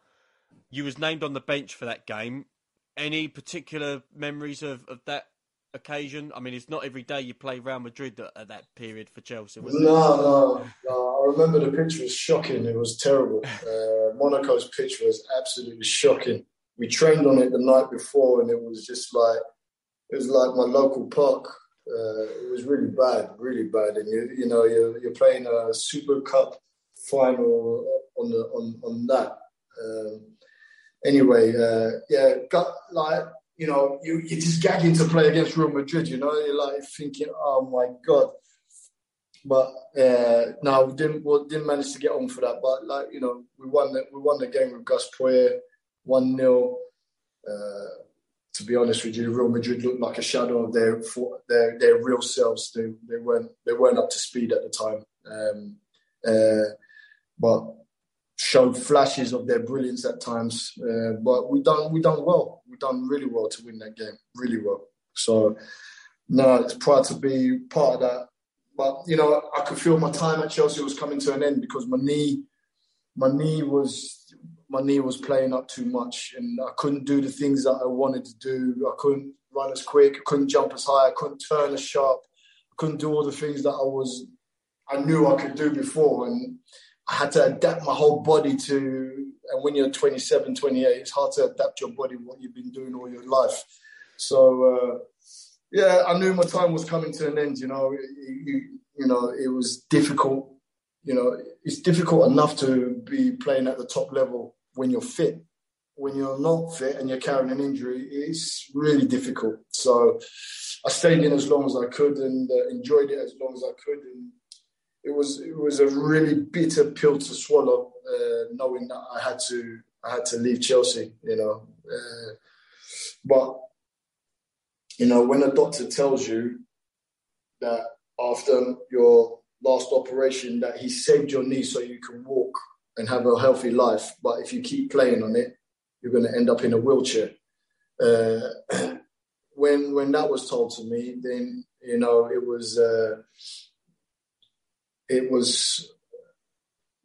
You was named on the bench for that game. Any particular memories of, of that occasion? I mean, it's not every day you play Real Madrid at that period for Chelsea, was it? No, no, no. I remember the pitch was shocking. It was terrible. Uh, Monaco's pitch was absolutely shocking. We trained on it the night before and it was just like, it was like my local park. Uh, it was really bad, really bad. And, you, you know, you're, you're playing a Super Cup final on the, on, on that. Um, anyway, uh, yeah, got like... You know, you, you're just gagging to play against Real Madrid, you know. You're like thinking, oh, my God. But, uh, no, we didn't, we didn't manage to get on for that. But, like, you know, we won the, we won the game with Gus Poyet, one nil. Uh, to be honest with you, Real Madrid looked like a shadow of their their, their real selves. They, they, weren't, they weren't up to speed at the time. Um, uh, but... showed flashes of their brilliance at times, uh, but we done we done well. We done really well to win that game, really well. So, no, it's proud to be part of that. But you know, I could feel my time at Chelsea was coming to an end because my knee, my knee was my knee was playing up too much, and I couldn't do the things that I wanted to do. I couldn't run as quick, I couldn't jump as high, I couldn't turn as sharp, I couldn't do all the things that I was, I knew I could do before, and I had to adapt my whole body to, and when you're twenty-seven, twenty-eight, it's hard to adapt your body what you've been doing all your life. So, uh, yeah, I knew my time was coming to an end, you know. You, you know, it was difficult. You know, it's difficult enough to be playing at the top level when you're fit. When you're not fit and you're carrying an injury, it's really difficult. So I stayed in as long as I could and uh, enjoyed it as long as I could, and It was it was a really bitter pill to swallow, uh, knowing that I had to I had to leave Chelsea, you know. Uh, but you know, when a doctor tells you that after your last operation that he saved your knee so you can walk and have a healthy life, but if you keep playing on it, you're going to end up in a wheelchair. Uh, when when that was told to me, then you know it was. Uh, It was,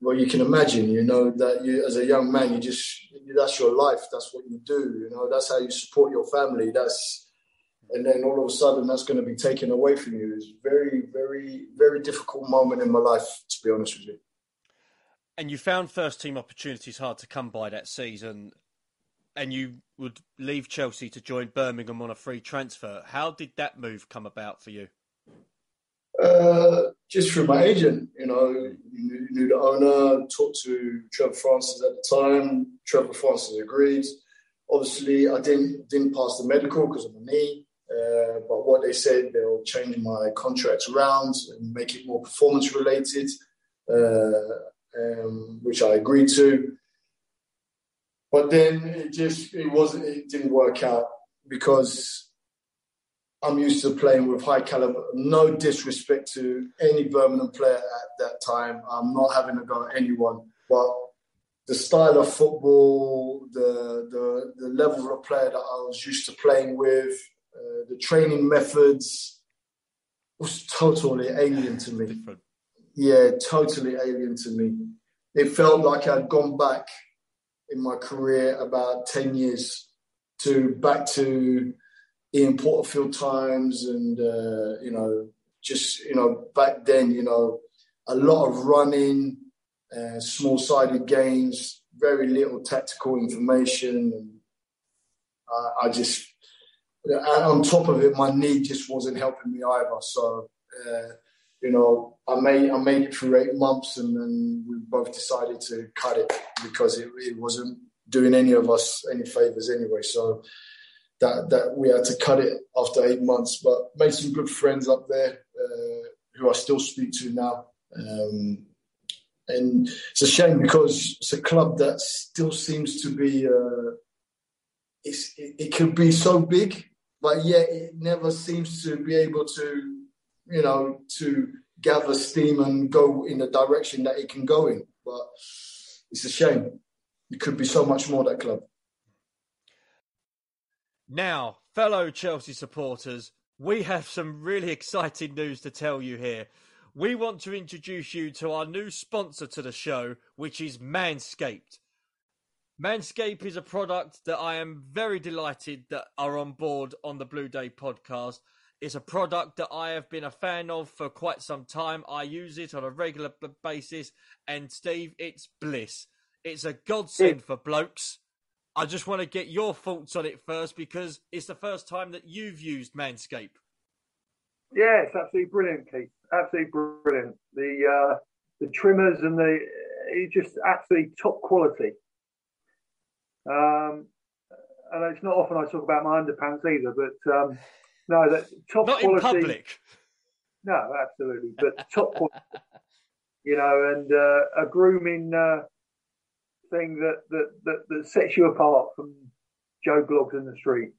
well, you can imagine, you know, that you, as a young man, you just, that's your life. That's what you do, you know, that's how you support your family. That's, and then all of a sudden that's going to be taken away from you. It's a very, very, very difficult moment in my life, to be honest with you. And you found first team opportunities hard to come by that season, and you would leave Chelsea to join Birmingham on a free transfer. How did that move come about for you? Uh, just through my agent, you know, knew, knew the owner, talked to Trevor Francis at the time. Trevor Francis agreed. Obviously, I didn't didn't pass the medical because of my knee, uh, but what they said, they'll change my contracts around and make it more performance related, uh, um, which I agreed to. But then it just it wasn't it didn't work out because I'm used to playing with high caliber. No disrespect to any Birmingham player at that time. I'm not having a go at anyone. But the style of football, the the, the level of player that I was used to playing with, uh, the training methods was totally alien to me. Different. Yeah, totally alien to me. It felt like I'd gone back in my career about ten years to back to Ian Portfield times, and uh, you know, just you know, back then, you know, a lot of running, uh, small-sided games, very little tactical information. And I, I just, and on top of it, my knee just wasn't helping me either. So, uh, you know, I made I made it through eight months, and then we both decided to cut it because it, it wasn't doing any of us any favors anyway. So that that we had to cut it after eight months, but made some good friends up there uh, who I still speak to now. Um, and it's a shame because it's a club that still seems to be, uh, it's, it, it can be so big, but yet it never seems to be able to, you know, to gather steam and go in the direction that it can go in. But it's a shame. It could be so much more, that club. Now, fellow Chelsea supporters, we have some really exciting news to tell you here. We want to introduce you to our new sponsor to the show, which is Manscaped. Manscaped is a product that I am very delighted that are on board on the Blue Day podcast. It's a product that I have been a fan of for quite some time. I use it on a regular basis. And Steve, it's bliss. It's a godsend for blokes. I just want to get your thoughts on it first, because it's the first time that you've used Manscaped. Yeah, it's absolutely brilliant, Keith. Absolutely brilliant. The uh, the trimmers and the it's just absolutely top quality. Um, and it's not often I talk about my underpants either, but um, no, that top not quality. Not in public. No, absolutely, but top quality. You know, and uh, a grooming uh, thing that, that that that sets you apart from Joe Blogs in the street.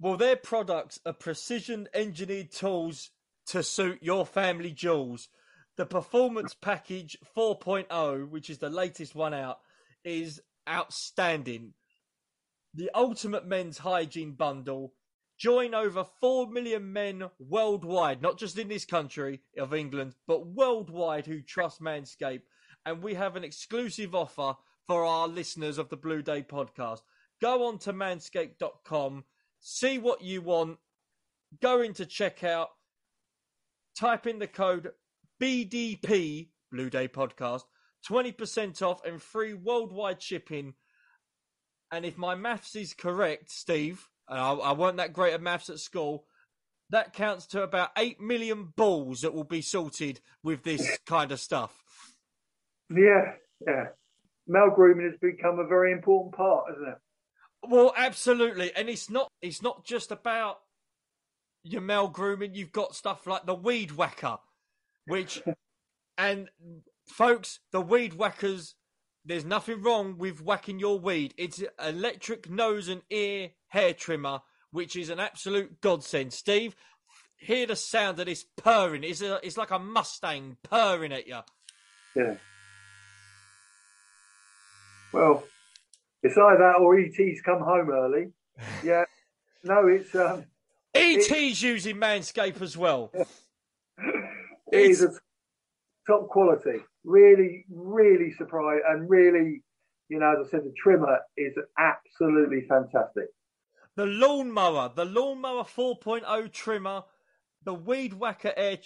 Well, their products are precision-engineered tools to suit your family jewels. The Performance Package four point oh, which is the latest one out, is outstanding. The Ultimate Men's Hygiene Bundle. Join over four million men worldwide, not just in this country of England, but worldwide who trust Manscaped. And we have an exclusive offer for our listeners of the Blue Day podcast. Go on to manscaped dot com. See what you want, go into checkout, type in the code B D P, Blue Day Podcast, twenty percent off and free worldwide shipping. And if my maths is correct, Steve, and I, I weren't that great at maths at school, that counts to about eight million balls that will be sorted with this kind of stuff. Yeah, yeah. Male grooming has become a very important part, hasn't it? Well, absolutely. And it's not it's not just about your male grooming. You've got stuff like the weed whacker, which, and folks, the weed whackers, there's nothing wrong with whacking your weed. It's an electric nose and ear hair trimmer, which is an absolute godsend. Steve, hear the sound of this purring. It's, a, it's like a Mustang purring at you. Yeah. Well... It's either that or E T's come home early. Yeah. No, it's... Um, E T's it's, using Manscaped as well. Yeah. It is a top quality. Really, really surprised. And really, you know, as I said, the trimmer is absolutely fantastic. The lawnmower. The lawnmower four point oh trimmer. The weed whacker air,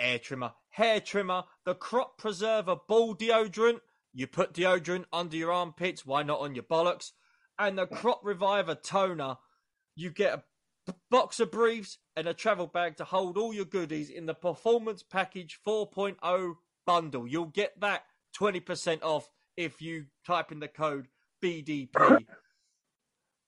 air trimmer. Hair trimmer. The crop preserver ball deodorant. You put deodorant under your armpits, why not on your bollocks? And the Crop Reviver toner. You get a box of briefs and a travel bag to hold all your goodies in the Performance Package four point oh bundle. You'll get that twenty percent off if you type in the code B D P.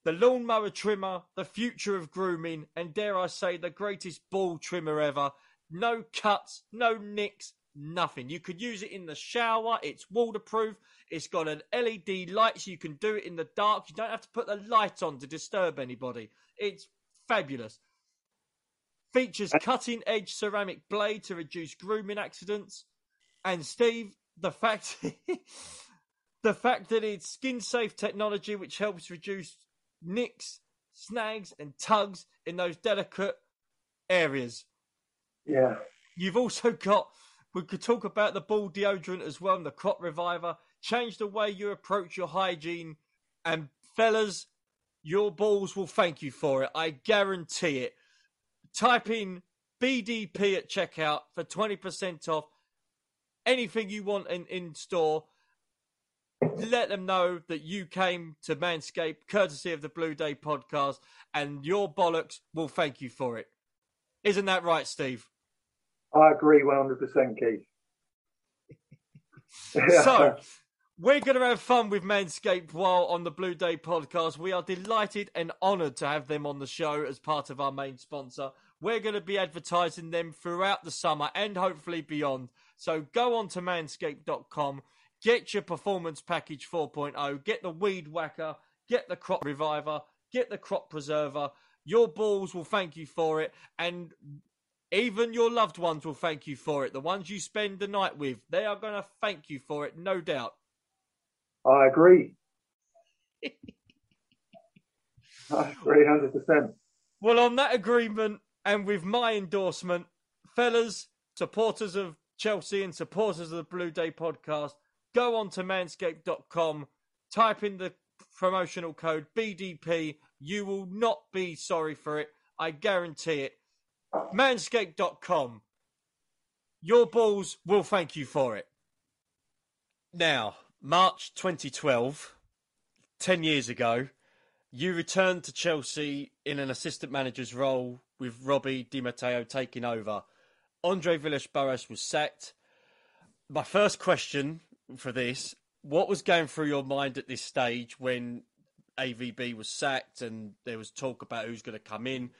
The lawnmower trimmer, the future of grooming, and dare I say, the greatest ball trimmer ever. No cuts, no nicks. Nothing. You could use it in the shower. It's waterproof. It's got an L E D light, so you can do it in the dark. You don't have to put the light on to disturb anybody. It's fabulous. Features cutting-edge ceramic blade to reduce grooming accidents. And Steve, the fact, the fact that it's skin-safe technology, which helps reduce nicks, snags, and tugs in those delicate areas. Yeah. You've also got. We could talk about the ball deodorant as well and the Crop Reviver. Change the way you approach your hygiene. And fellas, Your balls will thank you for it. I guarantee it. Type in B D P at checkout for twenty percent off anything you want in, in store. Let them know that you came to Manscaped, courtesy of the Blue Day podcast, and your bollocks will thank you for it. Isn't that right, Steve? I agree one hundred percent, Keith. So, we're going to have fun with Manscaped while on the Blue Day podcast. We are delighted and honoured to have them on the show as part of our main sponsor. We're going to be advertising them throughout the summer and hopefully beyond. So go on to manscaped dot com, get your Performance Package four point oh, get the Weed Whacker, get the Crop Reviver, get the Crop Preserver. Your balls will thank you for it, and even your loved ones will thank you for it. The ones you spend the night with, they are going to thank you for it, no doubt. I agree. I agree one hundred percent. Well, on that agreement and with my endorsement, fellas, supporters of Chelsea and supporters of the Blue Day podcast, go on to manscaped dot com, type in the promotional code B D P. You will not be sorry for it. I guarantee it. manscaped dot com. Your balls will thank you for it. Now, March twenty twelve, ten years ago, you returned to Chelsea in an assistant manager's role with Robbie Di Matteo taking over. Andre Villas-Boas was sacked. My first question for this, what was going through your mind at this stage when A V B was sacked and there was talk about who's going to come in?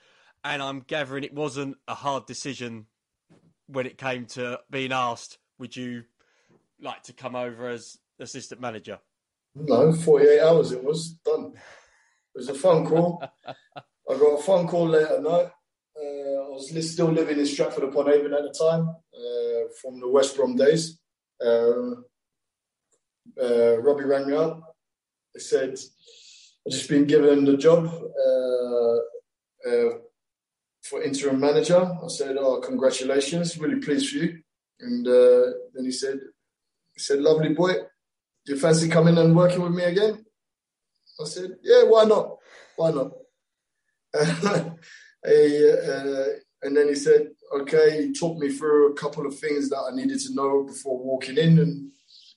And I'm gathering it wasn't a hard decision when it came to being asked, would you like to come over as assistant manager? No, forty-eight hours it was done. It was a phone call. I got a phone call late at night. Uh, I was still living in Stratford-upon-Avon at the time, uh, from the West Brom days. Uh, uh, Robbie rang me up. He said, I've just been given the job uh, uh, for interim manager. I said, oh, congratulations. Really pleased for you. And uh, then he said, he said, lovely boy. Do you fancy coming and working with me again? I said, yeah, why not? Why not? He, uh, and then he said, okay, he talked me through a couple of things that I needed to know before walking in. And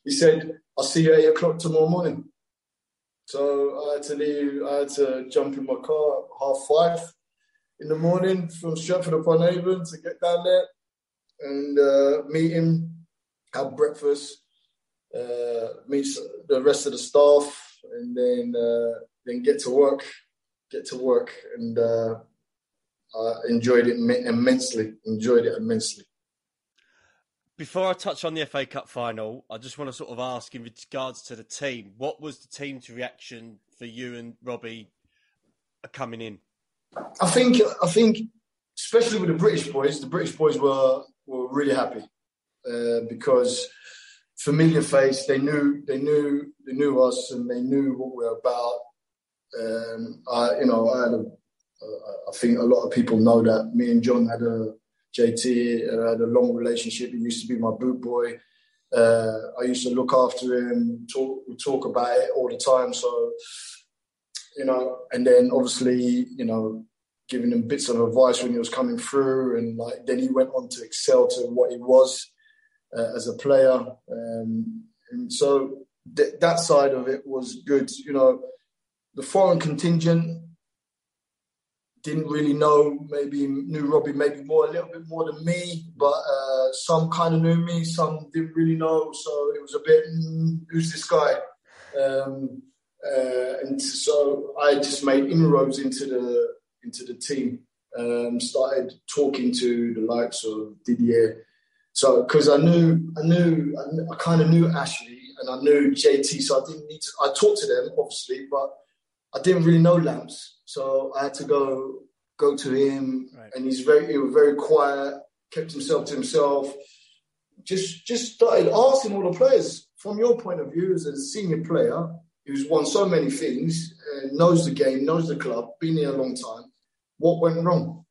he said, I'll see you at eight o'clock tomorrow morning. So I had to leave, I had to jump in my car at half five in the morning from Stratford-upon-Avon to get down there and uh, meet him, have breakfast, uh, meet the rest of the staff, and then uh, then get to work, get to work. And uh, I enjoyed it immensely, enjoyed it immensely. Before I touch on the F A Cup final, I just want to sort of ask in regards to the team, what was the team's reaction for you and Robbie coming in? I think, I think, especially with the British boys, the British boys were were really happy uh, because familiar face. They knew, they knew, they knew us, and they knew what we were about. Um, I, you know, I had a, I think a lot of people know that me and John had a. J T uh, had a long relationship. He used to be my boot boy. Uh, I used to look after him. Talk, we talk about it all the time. So, you know, and then obviously, you know, giving him bits of advice when he was coming through, and like then he went on to excel to what he was uh, as a player. Um, and so th- that side of it was good. You know, the foreign contingent. Didn't really know, maybe knew Robbie maybe more, a little bit more than me, but uh, some kind of knew me, some didn't really know. So it was a bit, mm, who's this guy? Um, uh, and so I just made inroads into the into the team, um, started talking to the likes of Didier. So, because I knew, I knew, I, knew, I kind of knew Ashley and I knew J T, so I didn't need to, I talked to them obviously, but I didn't really know Lamps. So I had to go go to him, right. And he's very he was very quiet, kept himself to himself. Just just started asking all the players from your point of view as a senior player who's won so many things, uh, knows the game, knows the club, been here a long time. What went wrong?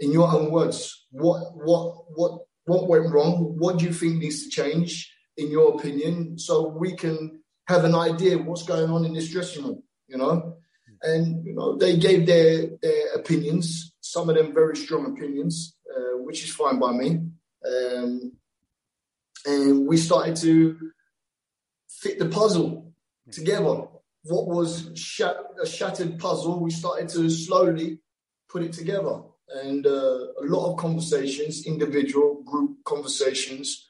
In your own words, what what what what went wrong? What do you think needs to change in your opinion, so we can have an idea of what's going on in this dressing room? You know. And, you know, they gave their, their opinions, some of them very strong opinions, uh, which is fine by me. Um, and we started to fit the puzzle together. What was shat- a shattered puzzle, we started to slowly put it together. And uh, a lot of conversations, individual group conversations,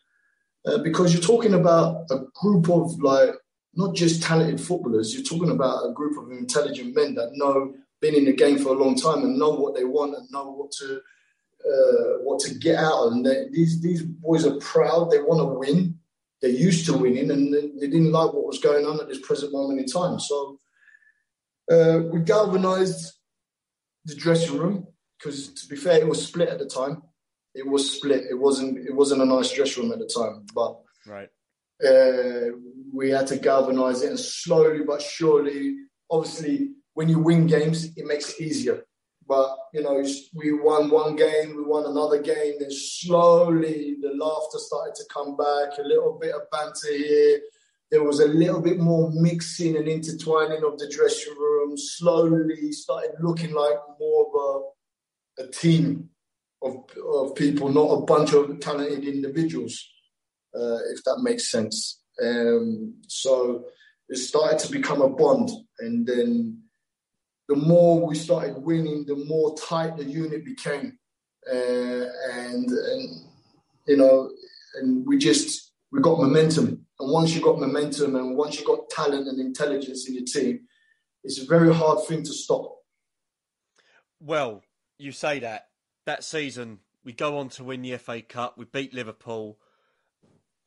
uh, because you're talking about a group of, like, not just talented footballers, you're talking about a group of intelligent men that know, been in the game for a long time and know what they want and know what to uh, what to get out of. And they, these, these boys are proud, they want to win, they're used to winning, and they, they didn't like what was going on at this present moment in time. So uh, we galvanised the dressing room, because to be fair, it was split at the time. It was split, it wasn't, it wasn't a nice dressing room at the time, but... Right. Uh, we had to galvanise it, and slowly but surely, obviously, when you win games, it makes it easier. But, you know, we won one game, we won another game, then slowly the laughter started to come back, a little bit of banter here. There was a little bit more mixing and intertwining of the dressing room. Slowly started looking like more of a, a team of, of people, not a bunch of talented individuals. Uh, if that makes sense. Um, so it started to become a bond. And then the more we started winning, the more tight the unit became. Uh, and, and, you know, and we just, we got momentum. And once you got momentum and once you got talent and intelligence in your team, it's a very hard thing to stop. Well, you say that. That season, we go on to win the F A Cup. We beat Liverpool.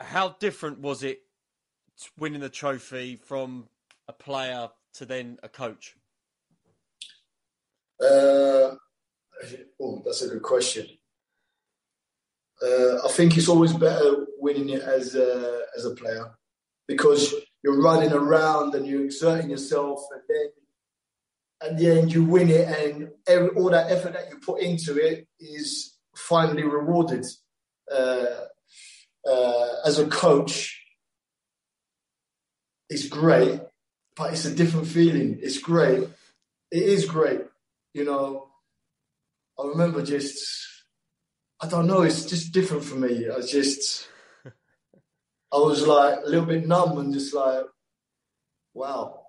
How different was it winning the trophy from a player to then a coach? Uh, oh, that's a good question. Uh, I think it's always better winning it as a, as a player, because you're running around and you're exerting yourself, and then at the end you win it, and every, all that effort that you put into it is finally rewarded. Uh, Uh, as a coach, it's great, but it's a different feeling. It's great. It is great. You know, I remember just, I don't know, it's just different for me. I just, I was like a little bit numb and just like, wow.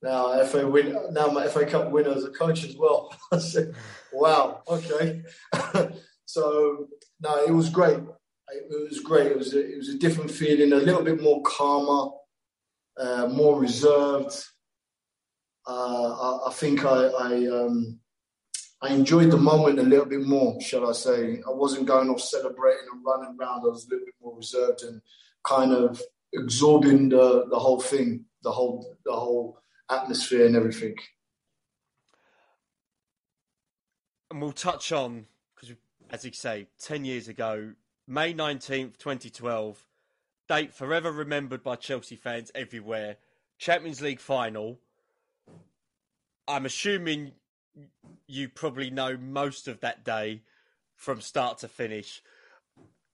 Now F A win, now my F A Cup winner as a coach as well. I said, wow, okay. So, no, it was great. It was great. It was a, it was a different feeling, a little bit more calmer, uh, more reserved. Uh, I, I think I I, um, I enjoyed the moment a little bit more, shall I say. I wasn't going off celebrating and running around. I was a little bit more reserved and kind of absorbing the, the whole thing, the whole the whole atmosphere and everything. And we'll touch on, because as you say, ten years ago, May nineteenth, twenty twelve, date forever remembered by Chelsea fans everywhere, Champions League final. I'm assuming you probably know most of that day from start to finish.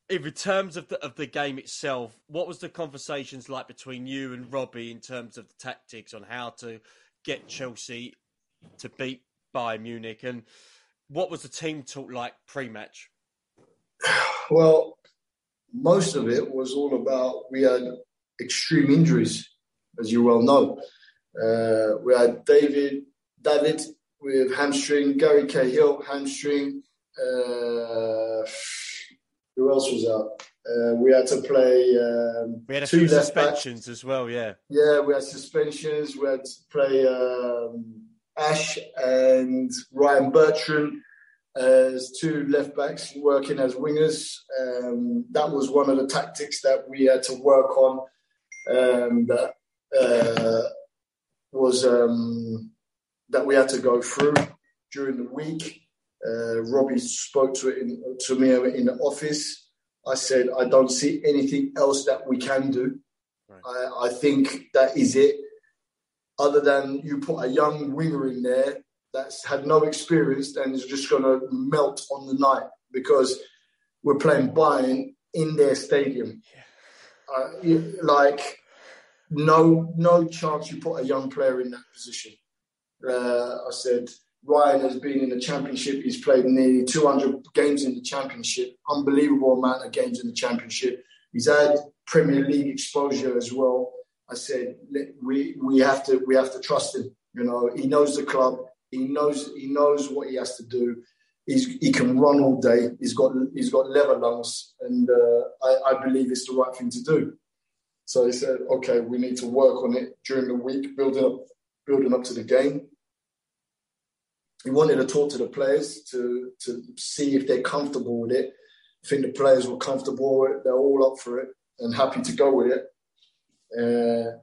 In terms of the, of the game itself, what was the conversations like between you and Robbie in terms of the tactics on how to get Chelsea to beat Bayern Munich? And what was the team talk like pre-match? Well, most of it was all about, we had extreme injuries, as you well know. Uh, we had David, David with hamstring, Gary Cahill, hamstring. Uh, who else was out? Uh, we had to play um, We had a few suspensions backs. as well, yeah. Yeah, we had suspensions. We had to play um, Ash and Ryan Bertrand as two left-backs working as wingers. Um, that was one of the tactics that we had to work on. Um, that uh, was um, that we had to go through during the week. Uh, Robbie spoke to, it in, to me in the office. I said, I don't see anything else that we can do. Right. I, I think that is it. Other than you put a young winger in there that's had no experience and is just going to melt on the night, because we're playing Bayern in their stadium. Yeah. Uh, like, no no chance you put a young player in that position. Uh, I said, Ryan has been in the Championship. He's played nearly two hundred games in the Championship. Unbelievable amount of games in the Championship. He's had Premier League exposure as well. I said, we we have to we have to trust him. You know, he knows the club. He knows he knows what he has to do. He's, he can run all day. He's got he's got leather lungs, and uh, I, I believe it's the right thing to do. So he said, okay, we need to work on it during the week, building up building up to the game. He wanted to talk to the players to to see if they're comfortable with it. I think the players were comfortable with it. They're all up for it and happy to go with it. Uh,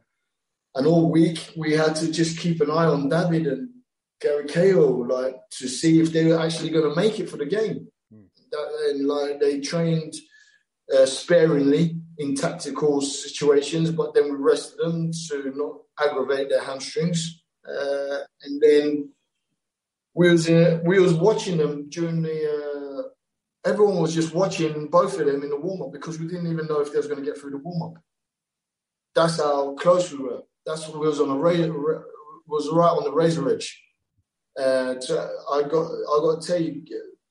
and all week we had to just keep an eye on David and Gary Cahill, like, to see if they were actually going to make it for the game. Mm. And, like, they trained uh, sparingly in tactical situations, but then we rested them to not aggravate their hamstrings. Uh, and then we was uh, we was watching them during the. Uh, everyone was just watching both of them in the warm up, because we didn't even know if they was going to get through the warm up. That's how close we were. That's what we was on the ra- was right on the razor edge. Uh, to, I got I got to tell you,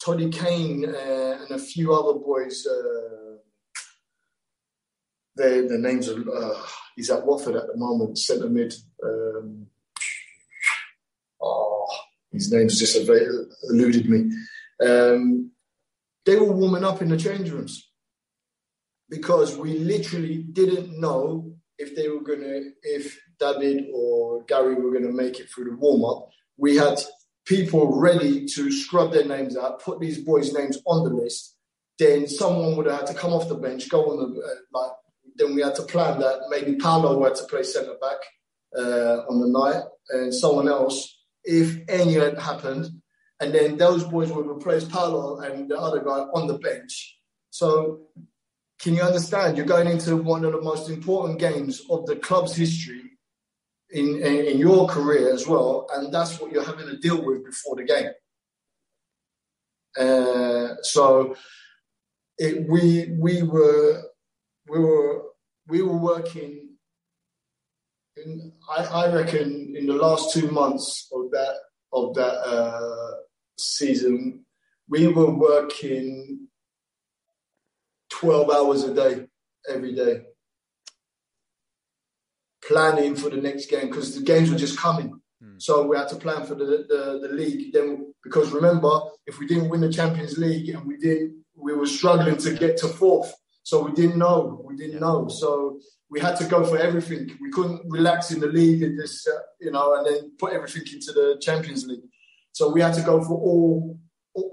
Toddy Kane uh, and a few other boys. Uh, they the names are. Uh, he's at Watford at the moment, centre mid. Um, oh, his name's just eluded me. Um, they were warming up in the change rooms, because we literally didn't know if they were gonna, if David or Gary were gonna make it through the warm up. We had people ready to scrub their names out, put these boys' names on the list. Then someone would have had to come off the bench, go on the uh, like. Then we had to plan that maybe Paolo had to play centre back uh, on the night, and someone else, if any had happened. And then those boys would replace Paolo and the other guy on the bench. So can you understand? You're going into one of the most important games of the club's history. In, in in your career as well, and that's what you're having to deal with before the game. Uh, so it, we we were we were we were working. In, I, I reckon in the last two months of that of that uh, season, we were working twelve hours a day, every day, planning for the next game, because the games were just coming. Mm. So we had to plan for the, the, the league. Then, because remember, if we didn't win the Champions League, and we didn't, we were struggling to get to fourth. So we didn't know. We didn't know. So we had to go for everything. We couldn't relax in the league and just, uh, you know, and then put everything into the Champions League. So we had to go for all.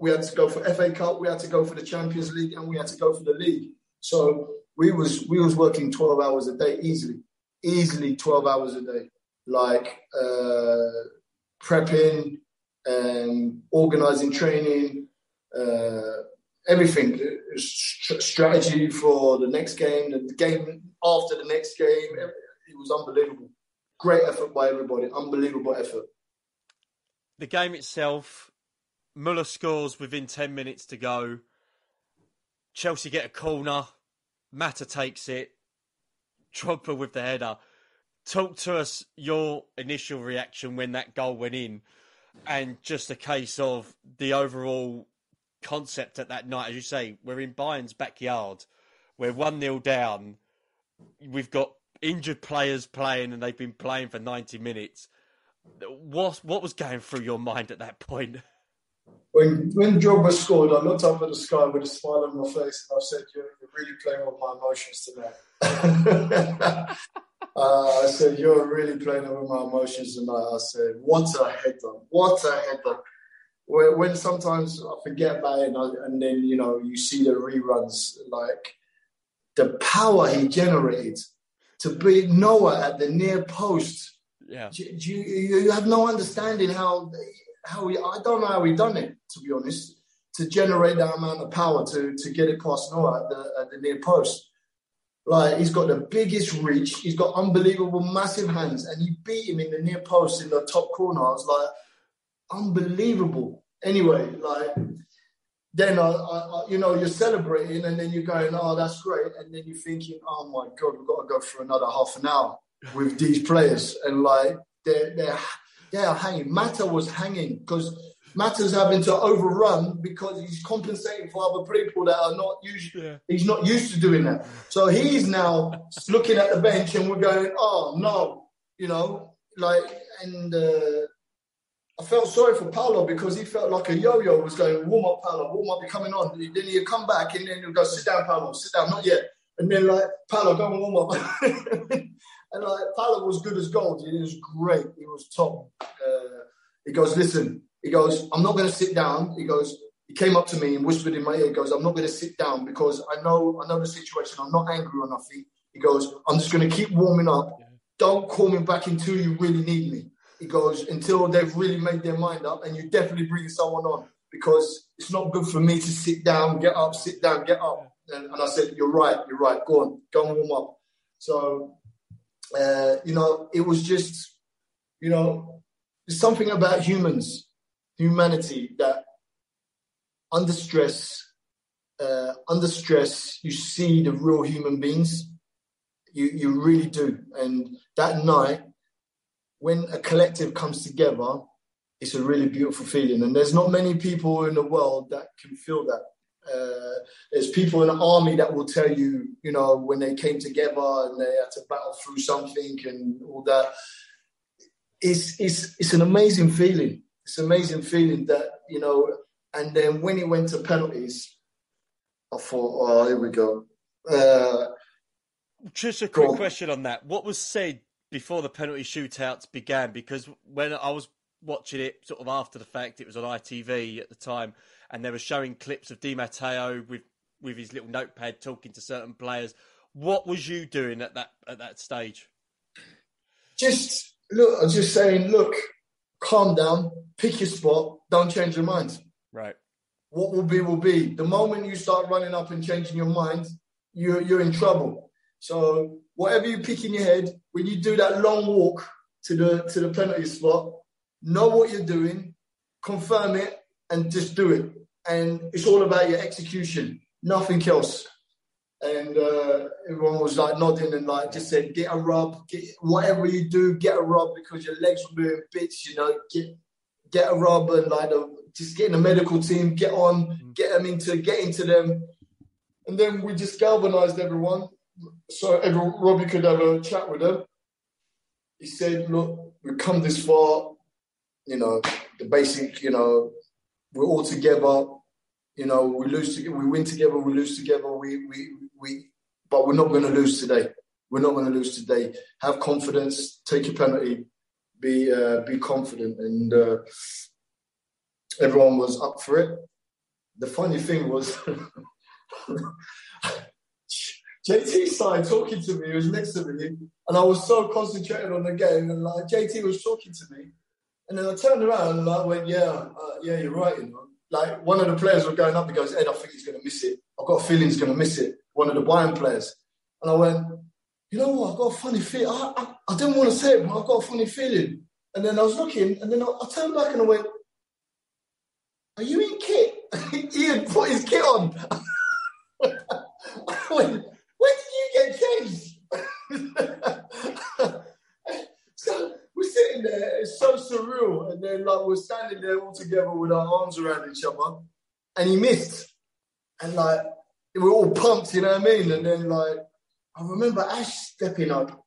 We had to go for F A Cup. We had to go for the Champions League, and we had to go for the league. So we was we was working twelve hours a day easily. Easily twelve hours a day, like uh, prepping and organising training, uh, everything, St- strategy for the next game, the game after the next game. It was unbelievable. Great effort by everybody, unbelievable effort. The game itself, Muller scores within ten minutes to go. Chelsea get a corner, Mata takes it, Trumper with the header. Talk to us your initial reaction when that goal went in, and just a case of the overall concept at that night. As you say, we're in Bayern's backyard. We're one nil down. We've got injured players playing, and they've been playing for ninety minutes. What what was going through your mind at that point? When when Drogba scored, I looked up at the sky with a smile on my face, and I said, you're, you're really playing with my emotions tonight. uh, I said, you're really playing with my emotions tonight. I said, what a header, what a header. When, when sometimes I forget about it, and, I, and then, you know, you see the reruns, like the power he generated to beat Noah at the near post. Yeah, you, you, you have no understanding how... How we, I don't know how he done it, to be honest, to generate that amount of power to, to get it past Noah at the, at the near post. Like, he's got the biggest reach. He's got unbelievable, massive hands, and he beat him in the near post in the top corner. I was like, unbelievable. Anyway, like, then, I, I, you know, you're celebrating, and then you're going, oh, that's great. And then you're thinking, oh, my God, we've got to go for another half an hour with these players. And, like, they're... they're Yeah, hanging. Mata was hanging because Mata's having to overrun because he's compensating for other people that are not used. Yeah. He's not used to doing that. So he's now looking at the bench, and we're going, "Oh no," you know, like. And uh, I felt sorry for Paolo because he felt like a yo-yo was going, "Warm up, Paolo. Warm up. You're coming on." Then he'd come back, and then he'd go, "Sit down, Paolo. Sit down. Not yet." And then like, Paolo, go and warm up. And like, Paolo was good as gold. He was great. He was top. Uh, he goes, listen. He goes, I'm not going to sit down. He goes, he came up to me and whispered in my ear. He goes, I'm not going to sit down because I know, I know the situation. I'm not angry or nothing. He goes, I'm just going to keep warming up. Don't call me back until you really need me. He goes, until they've really made their mind up, and you definitely bring someone on because it's not good for me to sit down, get up, sit down, get up. And, and I said, you're right, you're right. Go on, go and warm up. So... Uh, you know, it was just, you know, there's something about humans, humanity, that under stress, uh, under stress, you see the real human beings. You you really do. And that night, when a collective comes together, it's a really beautiful feeling. And there's not many people in the world that can feel that. Uh, there's people in the army that will tell you, you know, when they came together and they had to battle through something and all that. It's it's it's an amazing feeling. It's an amazing feeling that, you know, and then when it went to penalties, I thought, oh, here we go. Uh, Just a quick question on that. What was said before the penalty shootouts began? Because when I was watching it sort of after the fact, it was on I T V at the time, and they were showing clips of Di Matteo with, with his little notepad talking to certain players. What was you doing at that at that stage? Just look, I was just saying, look, calm down, pick your spot, don't change your mind. Right. What will be will be. The moment you start running up and changing your mind, you're you're in trouble. So whatever you pick in your head, when you do that long walk to the to the penalty spot, know what you're doing, confirm it, and just do it. And it's all about your execution, nothing else. And uh, everyone was like nodding and like just said, get a rub, get, whatever you do, get a rub because your legs were moving, bitch, you know, get get a rub and like the, just getting the medical team, get on, get them into, get into them. And then we just galvanized everyone. So everyone, Robbie could have a chat with them. He said, look, we've come this far, you know, the basic, you know, we're all together, you know, we lose together, we win together, we lose together, we, we, we, but we're not going to lose today. We're not going to lose today. Have confidence, take your penalty, be, uh, be confident. And uh, everyone was up for it. The funny thing was, J T started talking to me, he was next to me, and I was so concentrated on the game, and like J T was talking to me. And then I turned around and I went, yeah, uh, yeah, you're right. You know? Like, one of the players were going up, he goes, Ed, I think he's going to miss it. I've got a feeling he's going to miss it. One of the Bayern players. And I went, you know what, I've got a funny feeling. I, I, I didn't want to say it, but I've got a funny feeling. And then I was looking, and then I, I turned back and I went, are you in kit? Ian put his kit on. I went, where did you get changed? So... we're sitting there, it's so surreal. And then, like, we're standing there all together with our arms around each other. And he missed. And, like, we're all pumped, you know what I mean? And then, like, I remember Ash stepping up.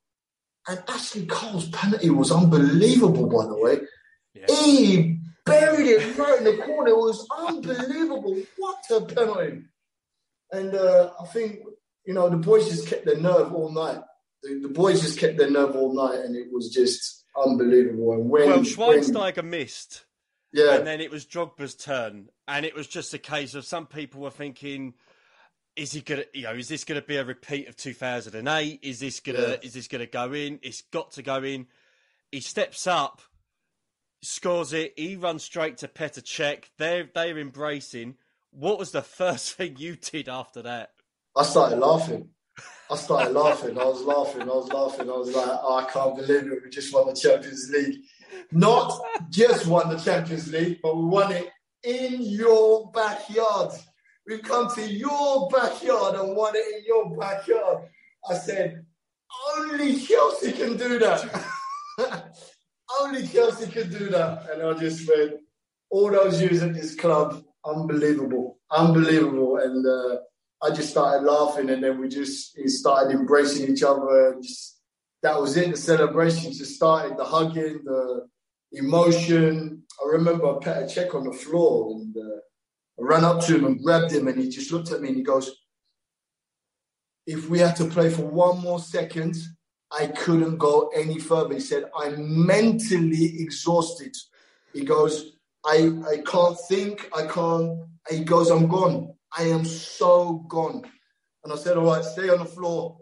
And Ashley Cole's penalty was unbelievable, by the way. Yeah. He buried it right in the corner. It was unbelievable. What a penalty. And uh, I think, you know, the boys just kept their nerve all night. The, the boys just kept their nerve all night, and it was just... unbelievable. And when, well, Schweinsteiger when... missed, yeah, and then it was Drogba's turn, and it was just a case of some people were thinking, "Is he gonna? You know, is this gonna be a repeat of two thousand eight? Is this gonna? Yeah. Is this gonna go in? It's got to go in." He steps up, scores it. He runs straight to Petr Cech. They're they're embracing. What was the first thing you did after that? I started laughing. I started laughing. I was laughing. I was laughing. I was like, oh, I can't believe it. We just won the Champions League. Not just won the Champions League, but we won it in your backyard. We've come to your backyard and won it in your backyard. I said, only Chelsea can do that. only Chelsea could do that. And I just went, all those years at this club, unbelievable, unbelievable. And uh, I just started laughing, and then we just started embracing each other. And just, that was it. The celebrations just started, the hugging, the emotion. I remember I put a check on the floor, and uh, I ran up to him and grabbed him, and he just looked at me and he goes, if we had to play for one more second, I couldn't go any further. He said, I'm mentally exhausted. He goes, I, I can't think. I can't. He goes, I'm gone. I am so gone. And I said, all right, stay on the floor.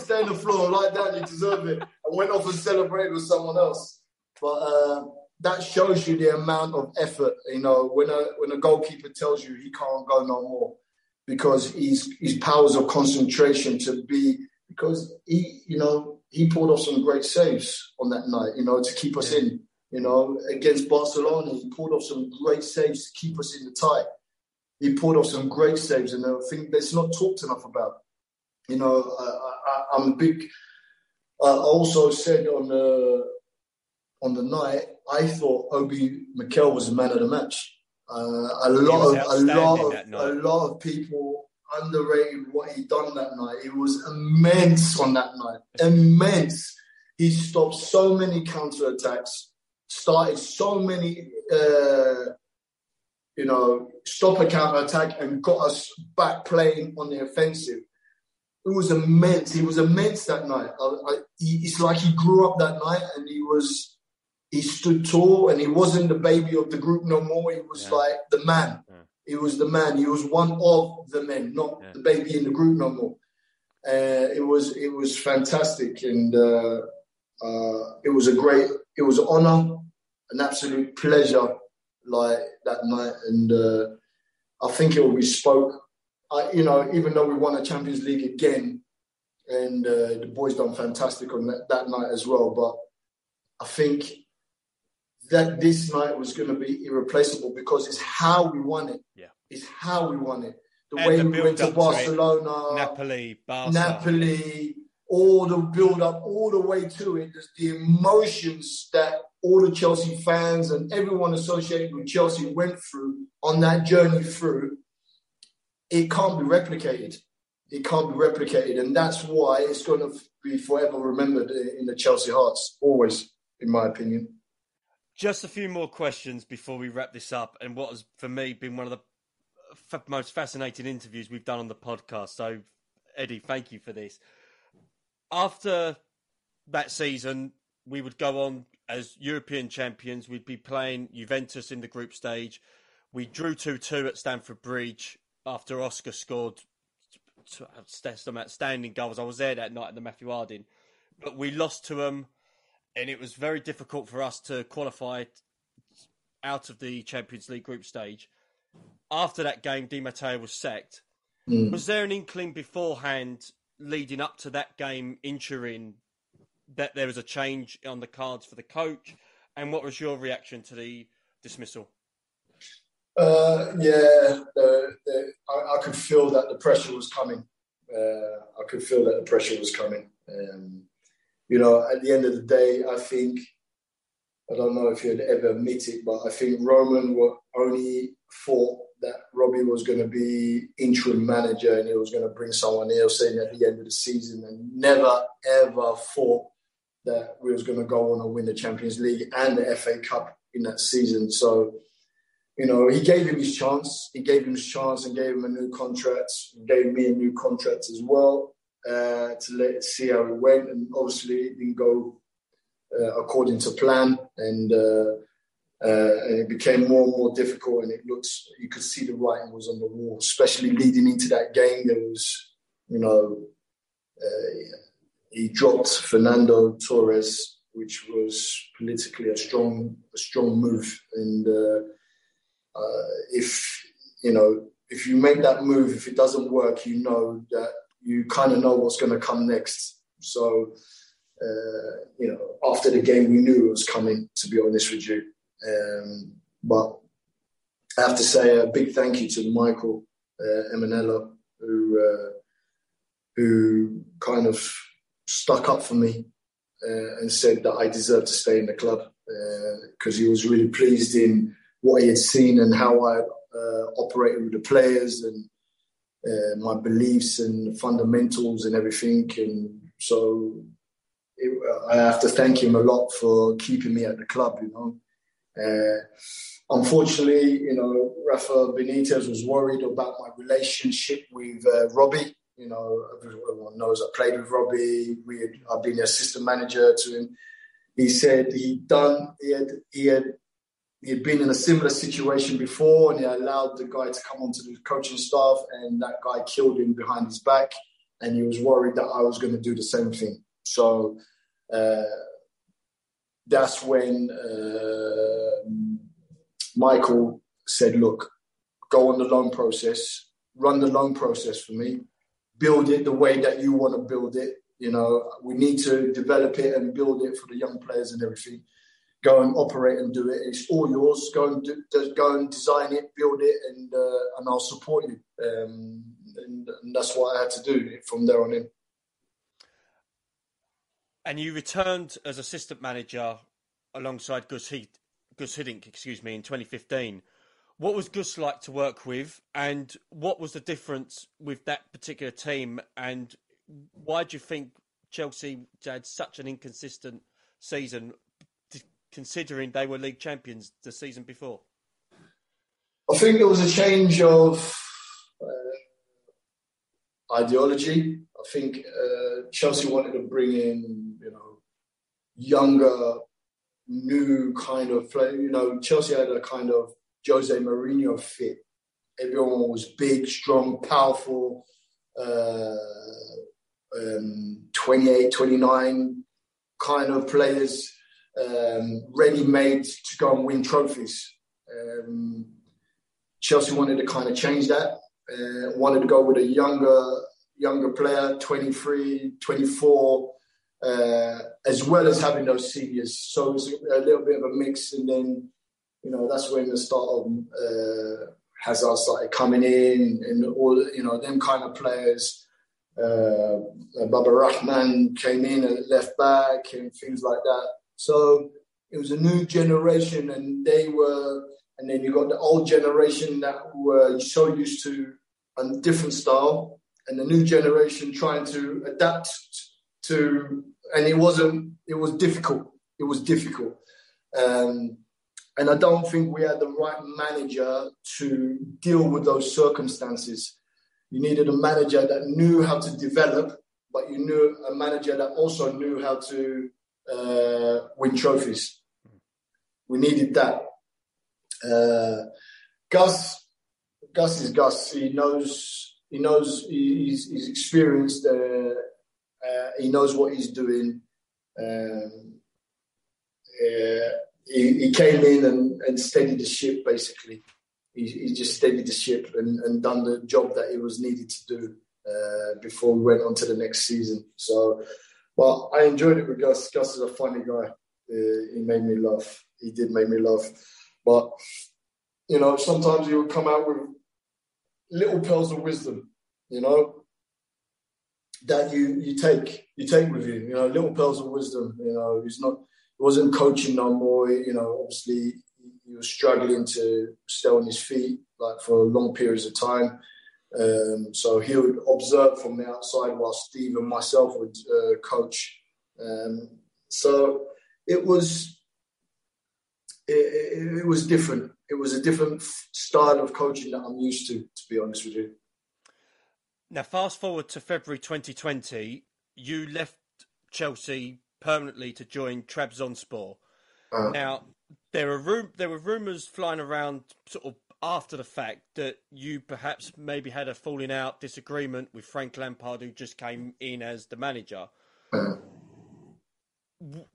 Stay on the floor like that. You deserve it. I went off and celebrated with someone else. But uh, that shows you the amount of effort. You know, when a when a goalkeeper tells you he can't go no more, because his his powers of concentration to be, because he, you know, he pulled off some great saves on that night, you know, to keep us in. You know, against Barcelona, he pulled off some great saves to keep us in the tie. He pulled off some great saves, and I think that's not talked enough about. You know, I, I, I'm a big. I also said on the on the night, I thought Obi Mikel was the man of the match. Uh, a lot of a lot of a lot of people underrated what he done that night. It was immense on that night, immense. He stopped so many counter attacks. Started so many, uh, you know, stop a counter attack and got us back playing on the offensive. It was immense. He was immense that night. I, I, he, it's like he grew up that night, and he was, he stood tall, and he wasn't the baby of the group no more. He was yeah. like the man. Yeah. He was the man. He was one of the men, not yeah. the baby in the group no more. Uh, it was, it was fantastic, and uh, uh, it was a great. It was an honour, an absolute pleasure, like that night, and uh, I think it will be spoke. I, you know, even though we won the Champions League again, and uh, the boys done fantastic on that, that night as well. But I think that this night was going to be irreplaceable, because it's how we won it. Yeah, it's how we won it. The and way the we went to Barcelona, to Napoli, Barcelona. Napoli. All the build-up, all the way to it, the emotions that all the Chelsea fans and everyone associated with Chelsea went through on that journey through, it can't be replicated. It can't be replicated. And that's why it's going to be forever remembered in the Chelsea hearts, always, in my opinion. Just a few more questions before we wrap this up. And what has, for me, been one of the most fascinating interviews we've done on the podcast. So, Eddie, thank you for this. After that season, we would go on as European champions. We'd be playing Juventus in the group stage. We drew two two at Stamford Bridge after Oscar scored some outstanding goals. I was there that night at the Matthew Harding. But we lost to them, and it was very difficult for us to qualify out of the Champions League group stage. After that game, Di Matteo was sacked. Mm. Was there an inkling beforehand, leading up to that game in Turin, that there was a change on the cards for the coach? And what was your reaction to the dismissal? Uh, yeah, the, the, I, I could feel that the pressure was coming. Uh, I could feel that the pressure was coming. Um, you know, at the end of the day, I think, I don't know if you'd ever admit it, but I think Roman were only four. That Robbie was going to be interim manager, and he was going to bring someone else in at the end of the season, and never, ever thought that we was going to go on and win the Champions League and the F A Cup in that season. So, you know, he gave him his chance. He gave him his chance and gave him a new contract. He gave me a new contract as well uh, to let it see how it went. And obviously it didn't go uh, according to plan. And, uh, Uh, and it became more and more difficult, and it looks, you could see the writing was on the wall, especially leading into that game. There was, you know, uh, he dropped Fernando Torres, which was politically a strong, a strong move. And uh, uh, if, you know, if you make that move, if it doesn't work, you know that you kind of know what's going to come next. So, uh, you know, after the game, we knew it was coming, to be honest with you. Um, but I have to say a big thank you to Michael uh, Emanello, who uh, who kind of stuck up for me uh, and said that I deserved to stay in the club because uh, he was really pleased in what he had seen and how I uh, operated with the players and uh, my beliefs and fundamentals and everything. And so it, I have to thank him a lot for keeping me at the club, you know. Uh, unfortunately, you know, Rafa Benitez was worried about my relationship with uh, Robbie. You know, everyone knows I played with Robbie. We had, I've been the assistant manager to him. He said he'd done, he had, he had, he had been in a similar situation before, and he allowed the guy to come onto the coaching staff, and that guy killed him behind his back, and he was worried that I was going to do the same thing. So uh, that's when uh, Michael said, "Look, go on the loan process, run the loan process for me, build it the way that you want to build it. You know, we need to develop it and build it for the young players and everything. Go and operate and do it. It's all yours. Go and do, go and design it, build it, and uh, and I'll support you." Um, and, and that's what I had to do from there on in. And you returned as assistant manager alongside Gus Hidd- Gus Hiddink, excuse me, in twenty fifteen. What was Gus like to work with, and what was the difference with that particular team, and why do you think Chelsea had such an inconsistent season, considering they were league champions the season before? I think there was a change of uh, ideology. I think uh, Chelsea wanted to bring in, you know, younger, new kind of play. You know, Chelsea had a kind of Jose Mourinho fit. Everyone was big, strong, powerful, uh, um, twenty-eight, twenty-nine kind of players, um, ready-made to go and win trophies. Um, Chelsea wanted to kind of change that. Uh, wanted to go with a younger... younger player, twenty-three, twenty-four, uh, as well as having those seniors. So it was a little bit of a mix. And then, you know, that's when the start of uh, Hazard started coming in, and all, you know, them kind of players. Uh, Baba Rahman came in at left back and things like that. So it was a new generation, and they were, and then you got the old generation that were so used to a different style, and the new generation trying to adapt to, and it wasn't, it was difficult. It was difficult. Um, and I don't think we had the right manager to deal with those circumstances. You needed a manager that knew how to develop, but you knew a manager that also knew how to uh, win trophies. We needed that. Uh, Gus, Gus is Gus. He knows... He knows he's, he's experienced. Uh, uh, he knows what he's doing. Um, uh, he, he came in and, and steadied the ship, basically. He, he just steadied the ship and, and done the job that it was needed to do uh, before we went on to the next season. So, well, I enjoyed it with Gus. Gus is a funny guy. Uh, he made me laugh. He did make me laugh. But, you know, sometimes he would come out with little pearls of wisdom, you know, that you you take you take with you, you know, little pearls of wisdom. You know, he's not, he wasn't coaching no more. You know, obviously he was struggling to stay on his feet like for long periods of time. Um, so he would observe from the outside while Steve and myself would uh, coach. Um, so it was it, it was different. It was a different style of coaching that I'm used to, to be honest with you. Now, fast forward to February twenty twenty, you left Chelsea permanently to join Trabzonspor. Uh, now, there were ru- there were rumours flying around sort of after the fact that you perhaps maybe had a falling out, disagreement with Frank Lampard, who just came in as the manager. Uh,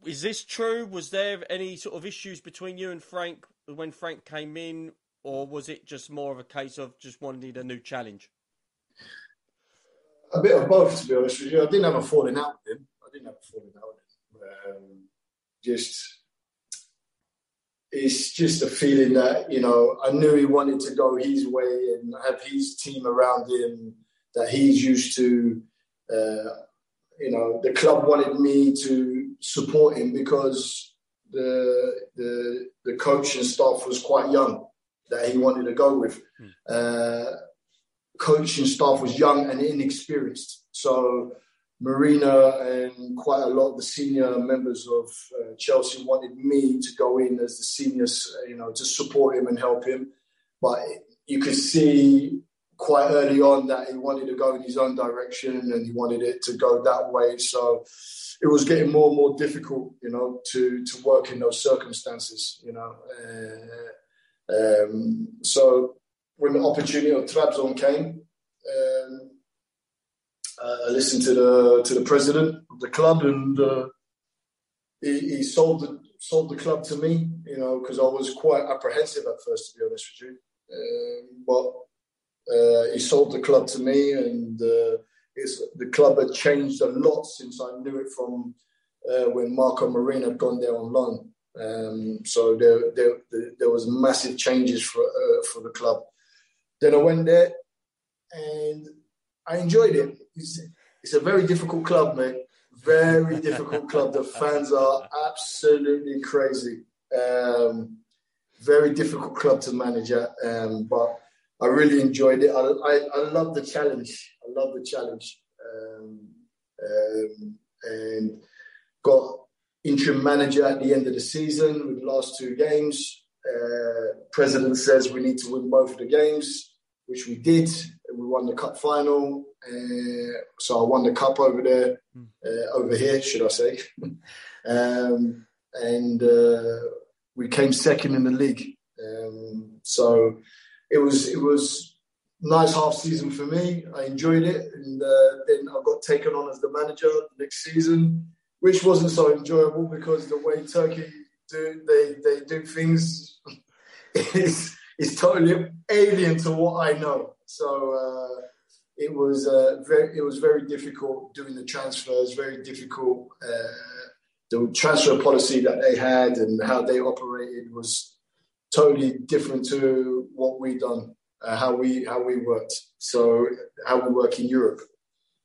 Is this true? Was there any sort of issues between you and Frank when Frank came in, or was it just more of a case of just wanting a new challenge? A bit of both, to be honest with you. I didn't have a falling out with him. I didn't have a falling out with him. Um, just, it's just a feeling that, you know, I knew he wanted to go his way and have his team around him that he's used to. Uh, you know, the club wanted me to support him because the the the coaching staff was quite young that he wanted to go with. Mm. Uh, coaching staff was young and inexperienced. So Marina and quite a lot of the senior members of uh, Chelsea wanted me to go in as the seniors, you know, to support him and help him. But you could see quite early on that he wanted to go in his own direction and he wanted it to go that way. So it was getting more and more difficult, you know, to, to work in those circumstances, you know. Uh, um, so when the opportunity of Trabzon came, um, I listened to the to the president of the club, and uh, he, he sold the sold the club to me, you know, because I was quite apprehensive at first, to be honest with you. Um, but uh, he sold the club to me, and uh, it's, the club had changed a lot since I knew it from uh, when Marco Marin had gone there on loan. Um, so there, there there was massive changes for uh, for the club. Then I went there, and I enjoyed it. It's, it's a very difficult club, mate. Very difficult club. The fans are absolutely crazy. Um, very difficult club to manage at, um, but I really enjoyed it. I, I, I love the challenge. I love the challenge. Um, um, and got interim manager at the end of the season with the last two games. Uh, president says we need to win both of the games, which we did. We won the cup final. Uh, so I won the cup over there, uh, over here, should I say. um, and uh, we came second in the league. Um, so it was it was nice half season for me. I enjoyed it. And uh, then I got taken on as the manager the next season, which wasn't so enjoyable because the way Turkey do, they, they do things is, is totally alien to what I know. So uh, it was uh, very, it was very difficult doing the transfers. Very difficult. Uh, the transfer policy that they had and how they operated was totally different to what we done, uh, how we how we worked. So how we work in Europe.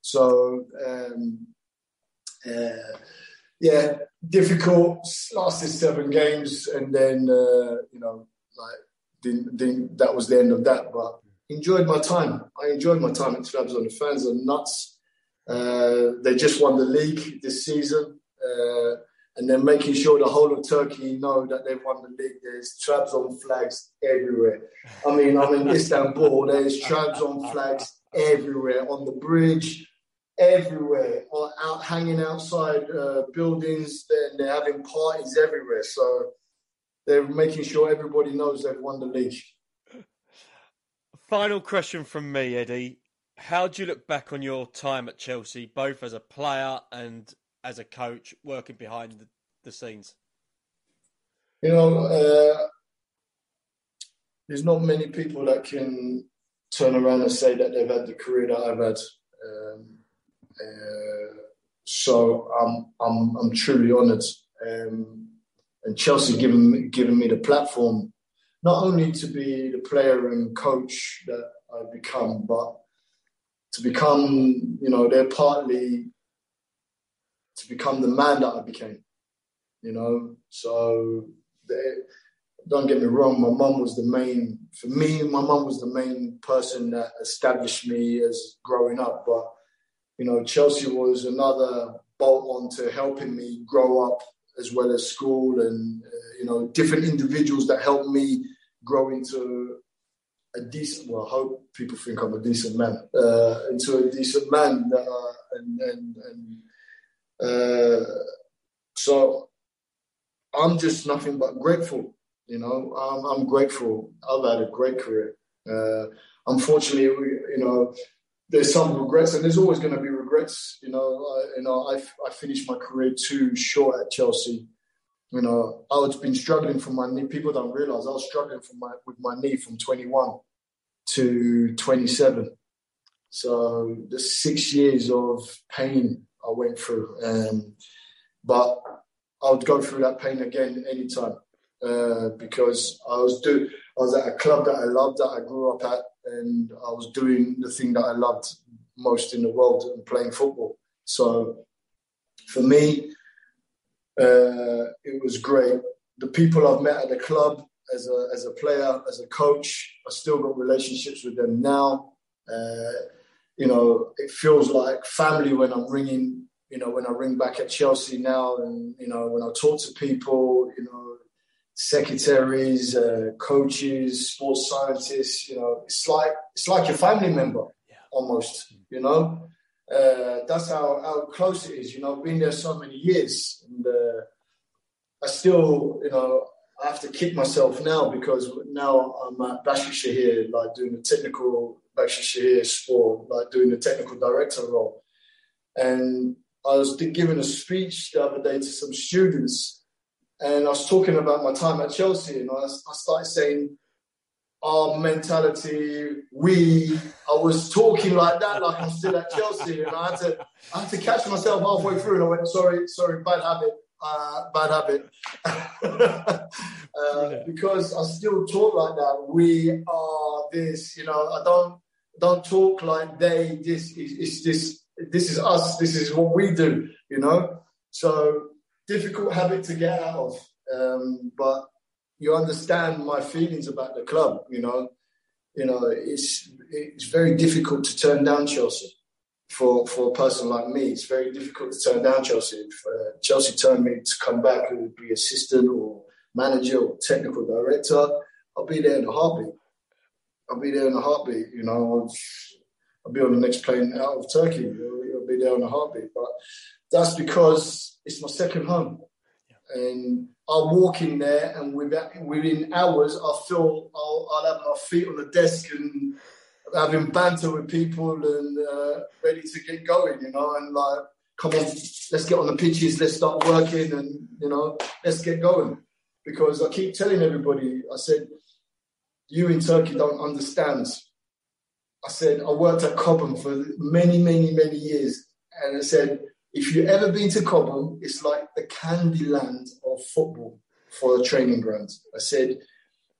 So um, uh, yeah, difficult. Lasted seven games, and then uh, you know, like didn't, didn't, that was the end of that, but. Enjoyed my time. I enjoyed my time at Trabzon. The fans are nuts. Uh, they just won the league this season. Uh, and they're making sure the whole of Turkey know that they've won the league. There's Trabzon flags everywhere. I mean, I'm in Istanbul. There's Trabzon flags everywhere. On the bridge, everywhere. Or out, hanging outside uh, buildings. They're, they're having parties everywhere. So they're making sure everybody knows they've won the league. Final question from me, Eddie. How do you look back on your time at Chelsea, both as a player and as a coach, working behind the, the scenes? You know, uh, there's not many people that can turn around and say that they've had the career that I've had. Um, uh, so I'm I'm I'm truly honoured, um, and Chelsea giving giving me the platform. Not only to be the player and coach that I've become, but to become, you know, they're partly to become the man that I became, you know. So they, don't get me wrong, my mum was the main, for me, my mum was the main person that established me as growing up. But, you know, Chelsea was another bolt on to helping me grow up as well as school and, uh, you know, different individuals that helped me grow into a decent, well, I hope people think I'm a decent man, uh, into a decent man. Uh, and and, and uh, so I'm just nothing but grateful, you know. I'm, I'm grateful. I've had a great career. Uh, unfortunately, you know, there's some regrets, and there's always going to be regrets. You know, I, you know, I, I finished my career too short at Chelsea. You know, I was been struggling from my knee. People don't realise I was struggling from my with my knee from twenty-one to twenty-seven. So the six years of pain I went through, um, but I would go through that pain again anytime uh, because I was do I was at a club that I loved, that I grew up at. And I was doing the thing that I loved most in the world and playing football. So for me, Uh, it was great. The people I've met at the club as a as a player, as a coach, I still got relationships with them now. Uh, you know, it feels like family when I'm ringing, you know, when I ring back at Chelsea now, and, you know, when I talk to people, you know, secretaries, uh, coaches, sports scientists, you know, it's like it's like your family member almost, you know. Uh, that's how, how close it is, you know. I've been there so many years, and uh, I still, you know, I have to kick myself now because now I'm at Battersea here, like doing the technical Battersea here sport, like doing the technical director role. And I was giving a speech the other day to some students, and I was talking about my time at Chelsea, and I, I started saying, our mentality, we, I was talking like that, like I'm still at Chelsea, and I had to, I had to catch myself halfway through, and I went, sorry, sorry, bad habit, uh, bad habit, uh, because I still talk like that, we are this, you know, I don't, don't talk like they, this is, it's this, this is us, this is what we do, you know, so difficult habit to get out of, um, but you understand my feelings about the club, you know. You know, it's it's very difficult to turn down Chelsea for for a person like me. It's very difficult to turn down Chelsea. If uh, Chelsea turned me to come back, it would be assistant or manager or technical director. I'll be there in a heartbeat. I'll be there in a heartbeat. You know, I'll be on the next plane out of Turkey. I'll be there in a heartbeat. But that's because it's my second home. And I'll walk in there, and within hours, I feel I'll, I'll have my feet on the desk and having banter with people and uh, ready to get going, you know. And like, come on, let's get on the pitches, let's start working, and you know, let's get going. Because I keep telling everybody, I said, you in Turkey don't understand. I said, I worked at Cobham for many, many, many years, and I said, if you've ever been to Cobham, it's like the candy land of football for a training ground. I said,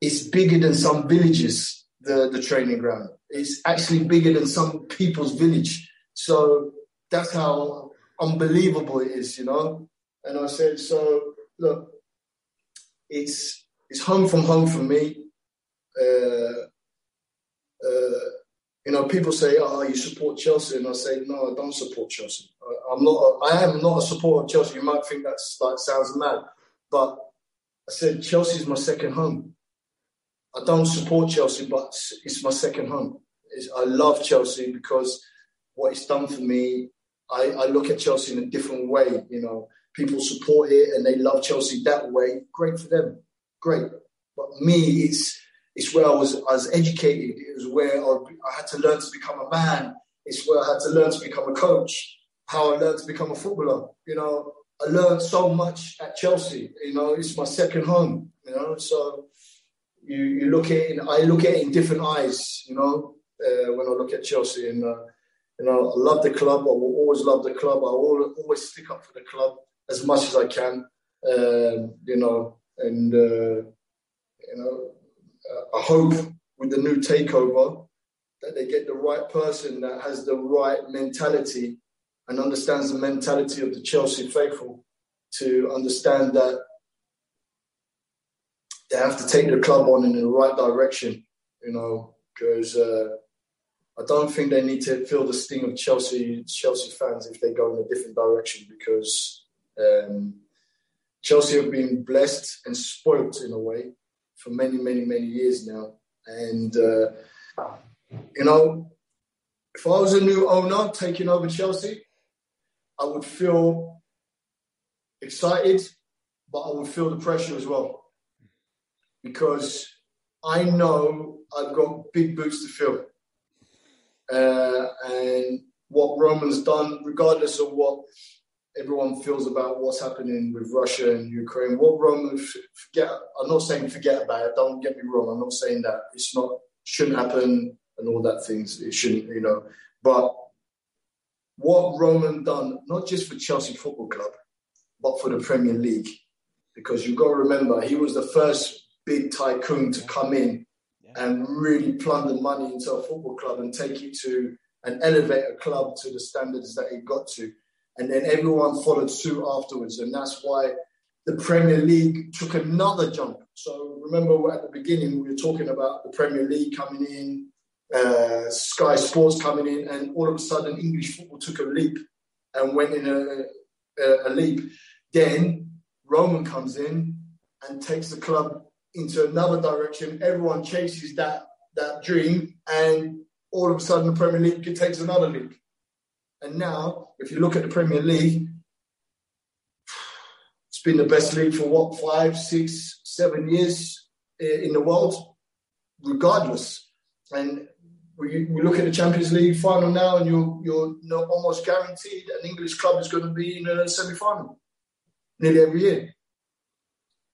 it's bigger than some villages, the, the training ground. It's actually bigger than some people's village. So that's how unbelievable it is, you know? And I said, so, look, it's it's home from home for me. Uh, uh, you know, people say, oh, you support Chelsea. And I say, no, I don't support Chelsea. I'm not. A, I am not a supporter of Chelsea. You might think that's like sounds mad, but I said Chelsea's my second home. I don't support Chelsea, but it's my second home. It's, I love Chelsea because what it's done for me. I, I look at Chelsea in a different way. You know, people support it and they love Chelsea that way. Great for them. Great, but me, it's it's where I was. I was educated. It was where I, I had to learn to become a man. It's where I had to learn to become a coach. How I learned to become a footballer, you know. I learned so much at Chelsea, you know. It's my second home, you know. So you, you look at it, in, I look at it in different eyes, you know, uh, when I look at Chelsea. And, uh, you know, I love the club. I will always love the club. I will always stick up for the club as much as I can, uh, you know. And, uh, you know, I hope with the new takeover that they get the right person that has the right mentality and understands the mentality of the Chelsea faithful to understand that they have to take the club on in the right direction, you know, because uh, I don't think they need to feel the sting of Chelsea Chelsea fans if they go in a different direction, because um, Chelsea have been blessed and spoilt in a way for many, many, many years now. And, uh, you know, if I was a new owner taking over Chelsea, I would feel excited, but I would feel the pressure as well, because I know I've got big boots to fill. Uh, and what Roman's done, regardless of what everyone feels about what's happening with Russia and Ukraine, what Roman, forget, I'm not saying forget about it, don't get me wrong, I'm not saying that. It's not, shouldn't happen and all that things, it shouldn't, you know. But what Roman done, not just for Chelsea Football Club, but for the Premier League. Because you've got to remember, he was the first big tycoon to come in yeah. and really plunder money into a football club and take it to and elevate a club to the standards that it got to. And then everyone followed suit afterwards. And that's why the Premier League took another jump. So remember at the beginning, we were talking about the Premier League coming in, uh, Sky Sports coming in, and all of a sudden English football took a leap and went in a, a, a leap. Then Roman comes in and takes the club into another direction. Everyone chases that that dream, and all of a sudden the Premier League takes another leap. And now, if you look at the Premier League, it's been the best league for what, five, six, seven years in the world, regardless. And we, we look at the Champions League final now, and you're, you're not almost guaranteed an English club is going to be in a semi-final nearly every year.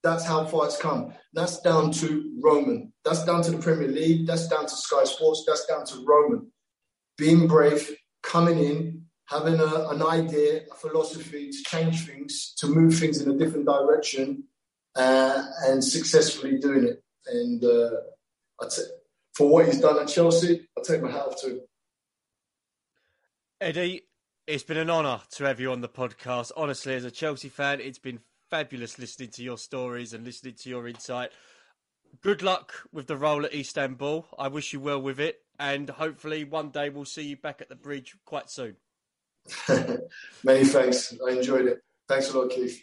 That's how far it's come. That's down to Roman. That's down to the Premier League. That's down to Sky Sports. That's down to Roman. Being brave, coming in, having a, an idea, a philosophy to change things, to move things in a different direction, uh, and successfully doing it. And uh, I'd say, for what he's done at Chelsea, I'll take my hat off to him. Eddie, it's been an honour to have you on the podcast. Honestly, as a Chelsea fan, it's been fabulous listening to your stories and listening to your insight. Good luck with the role at Istanbul. I wish you well with it. And hopefully one day we'll see you back at the bridge quite soon. Many thanks. I enjoyed it. Thanks a lot, Keith.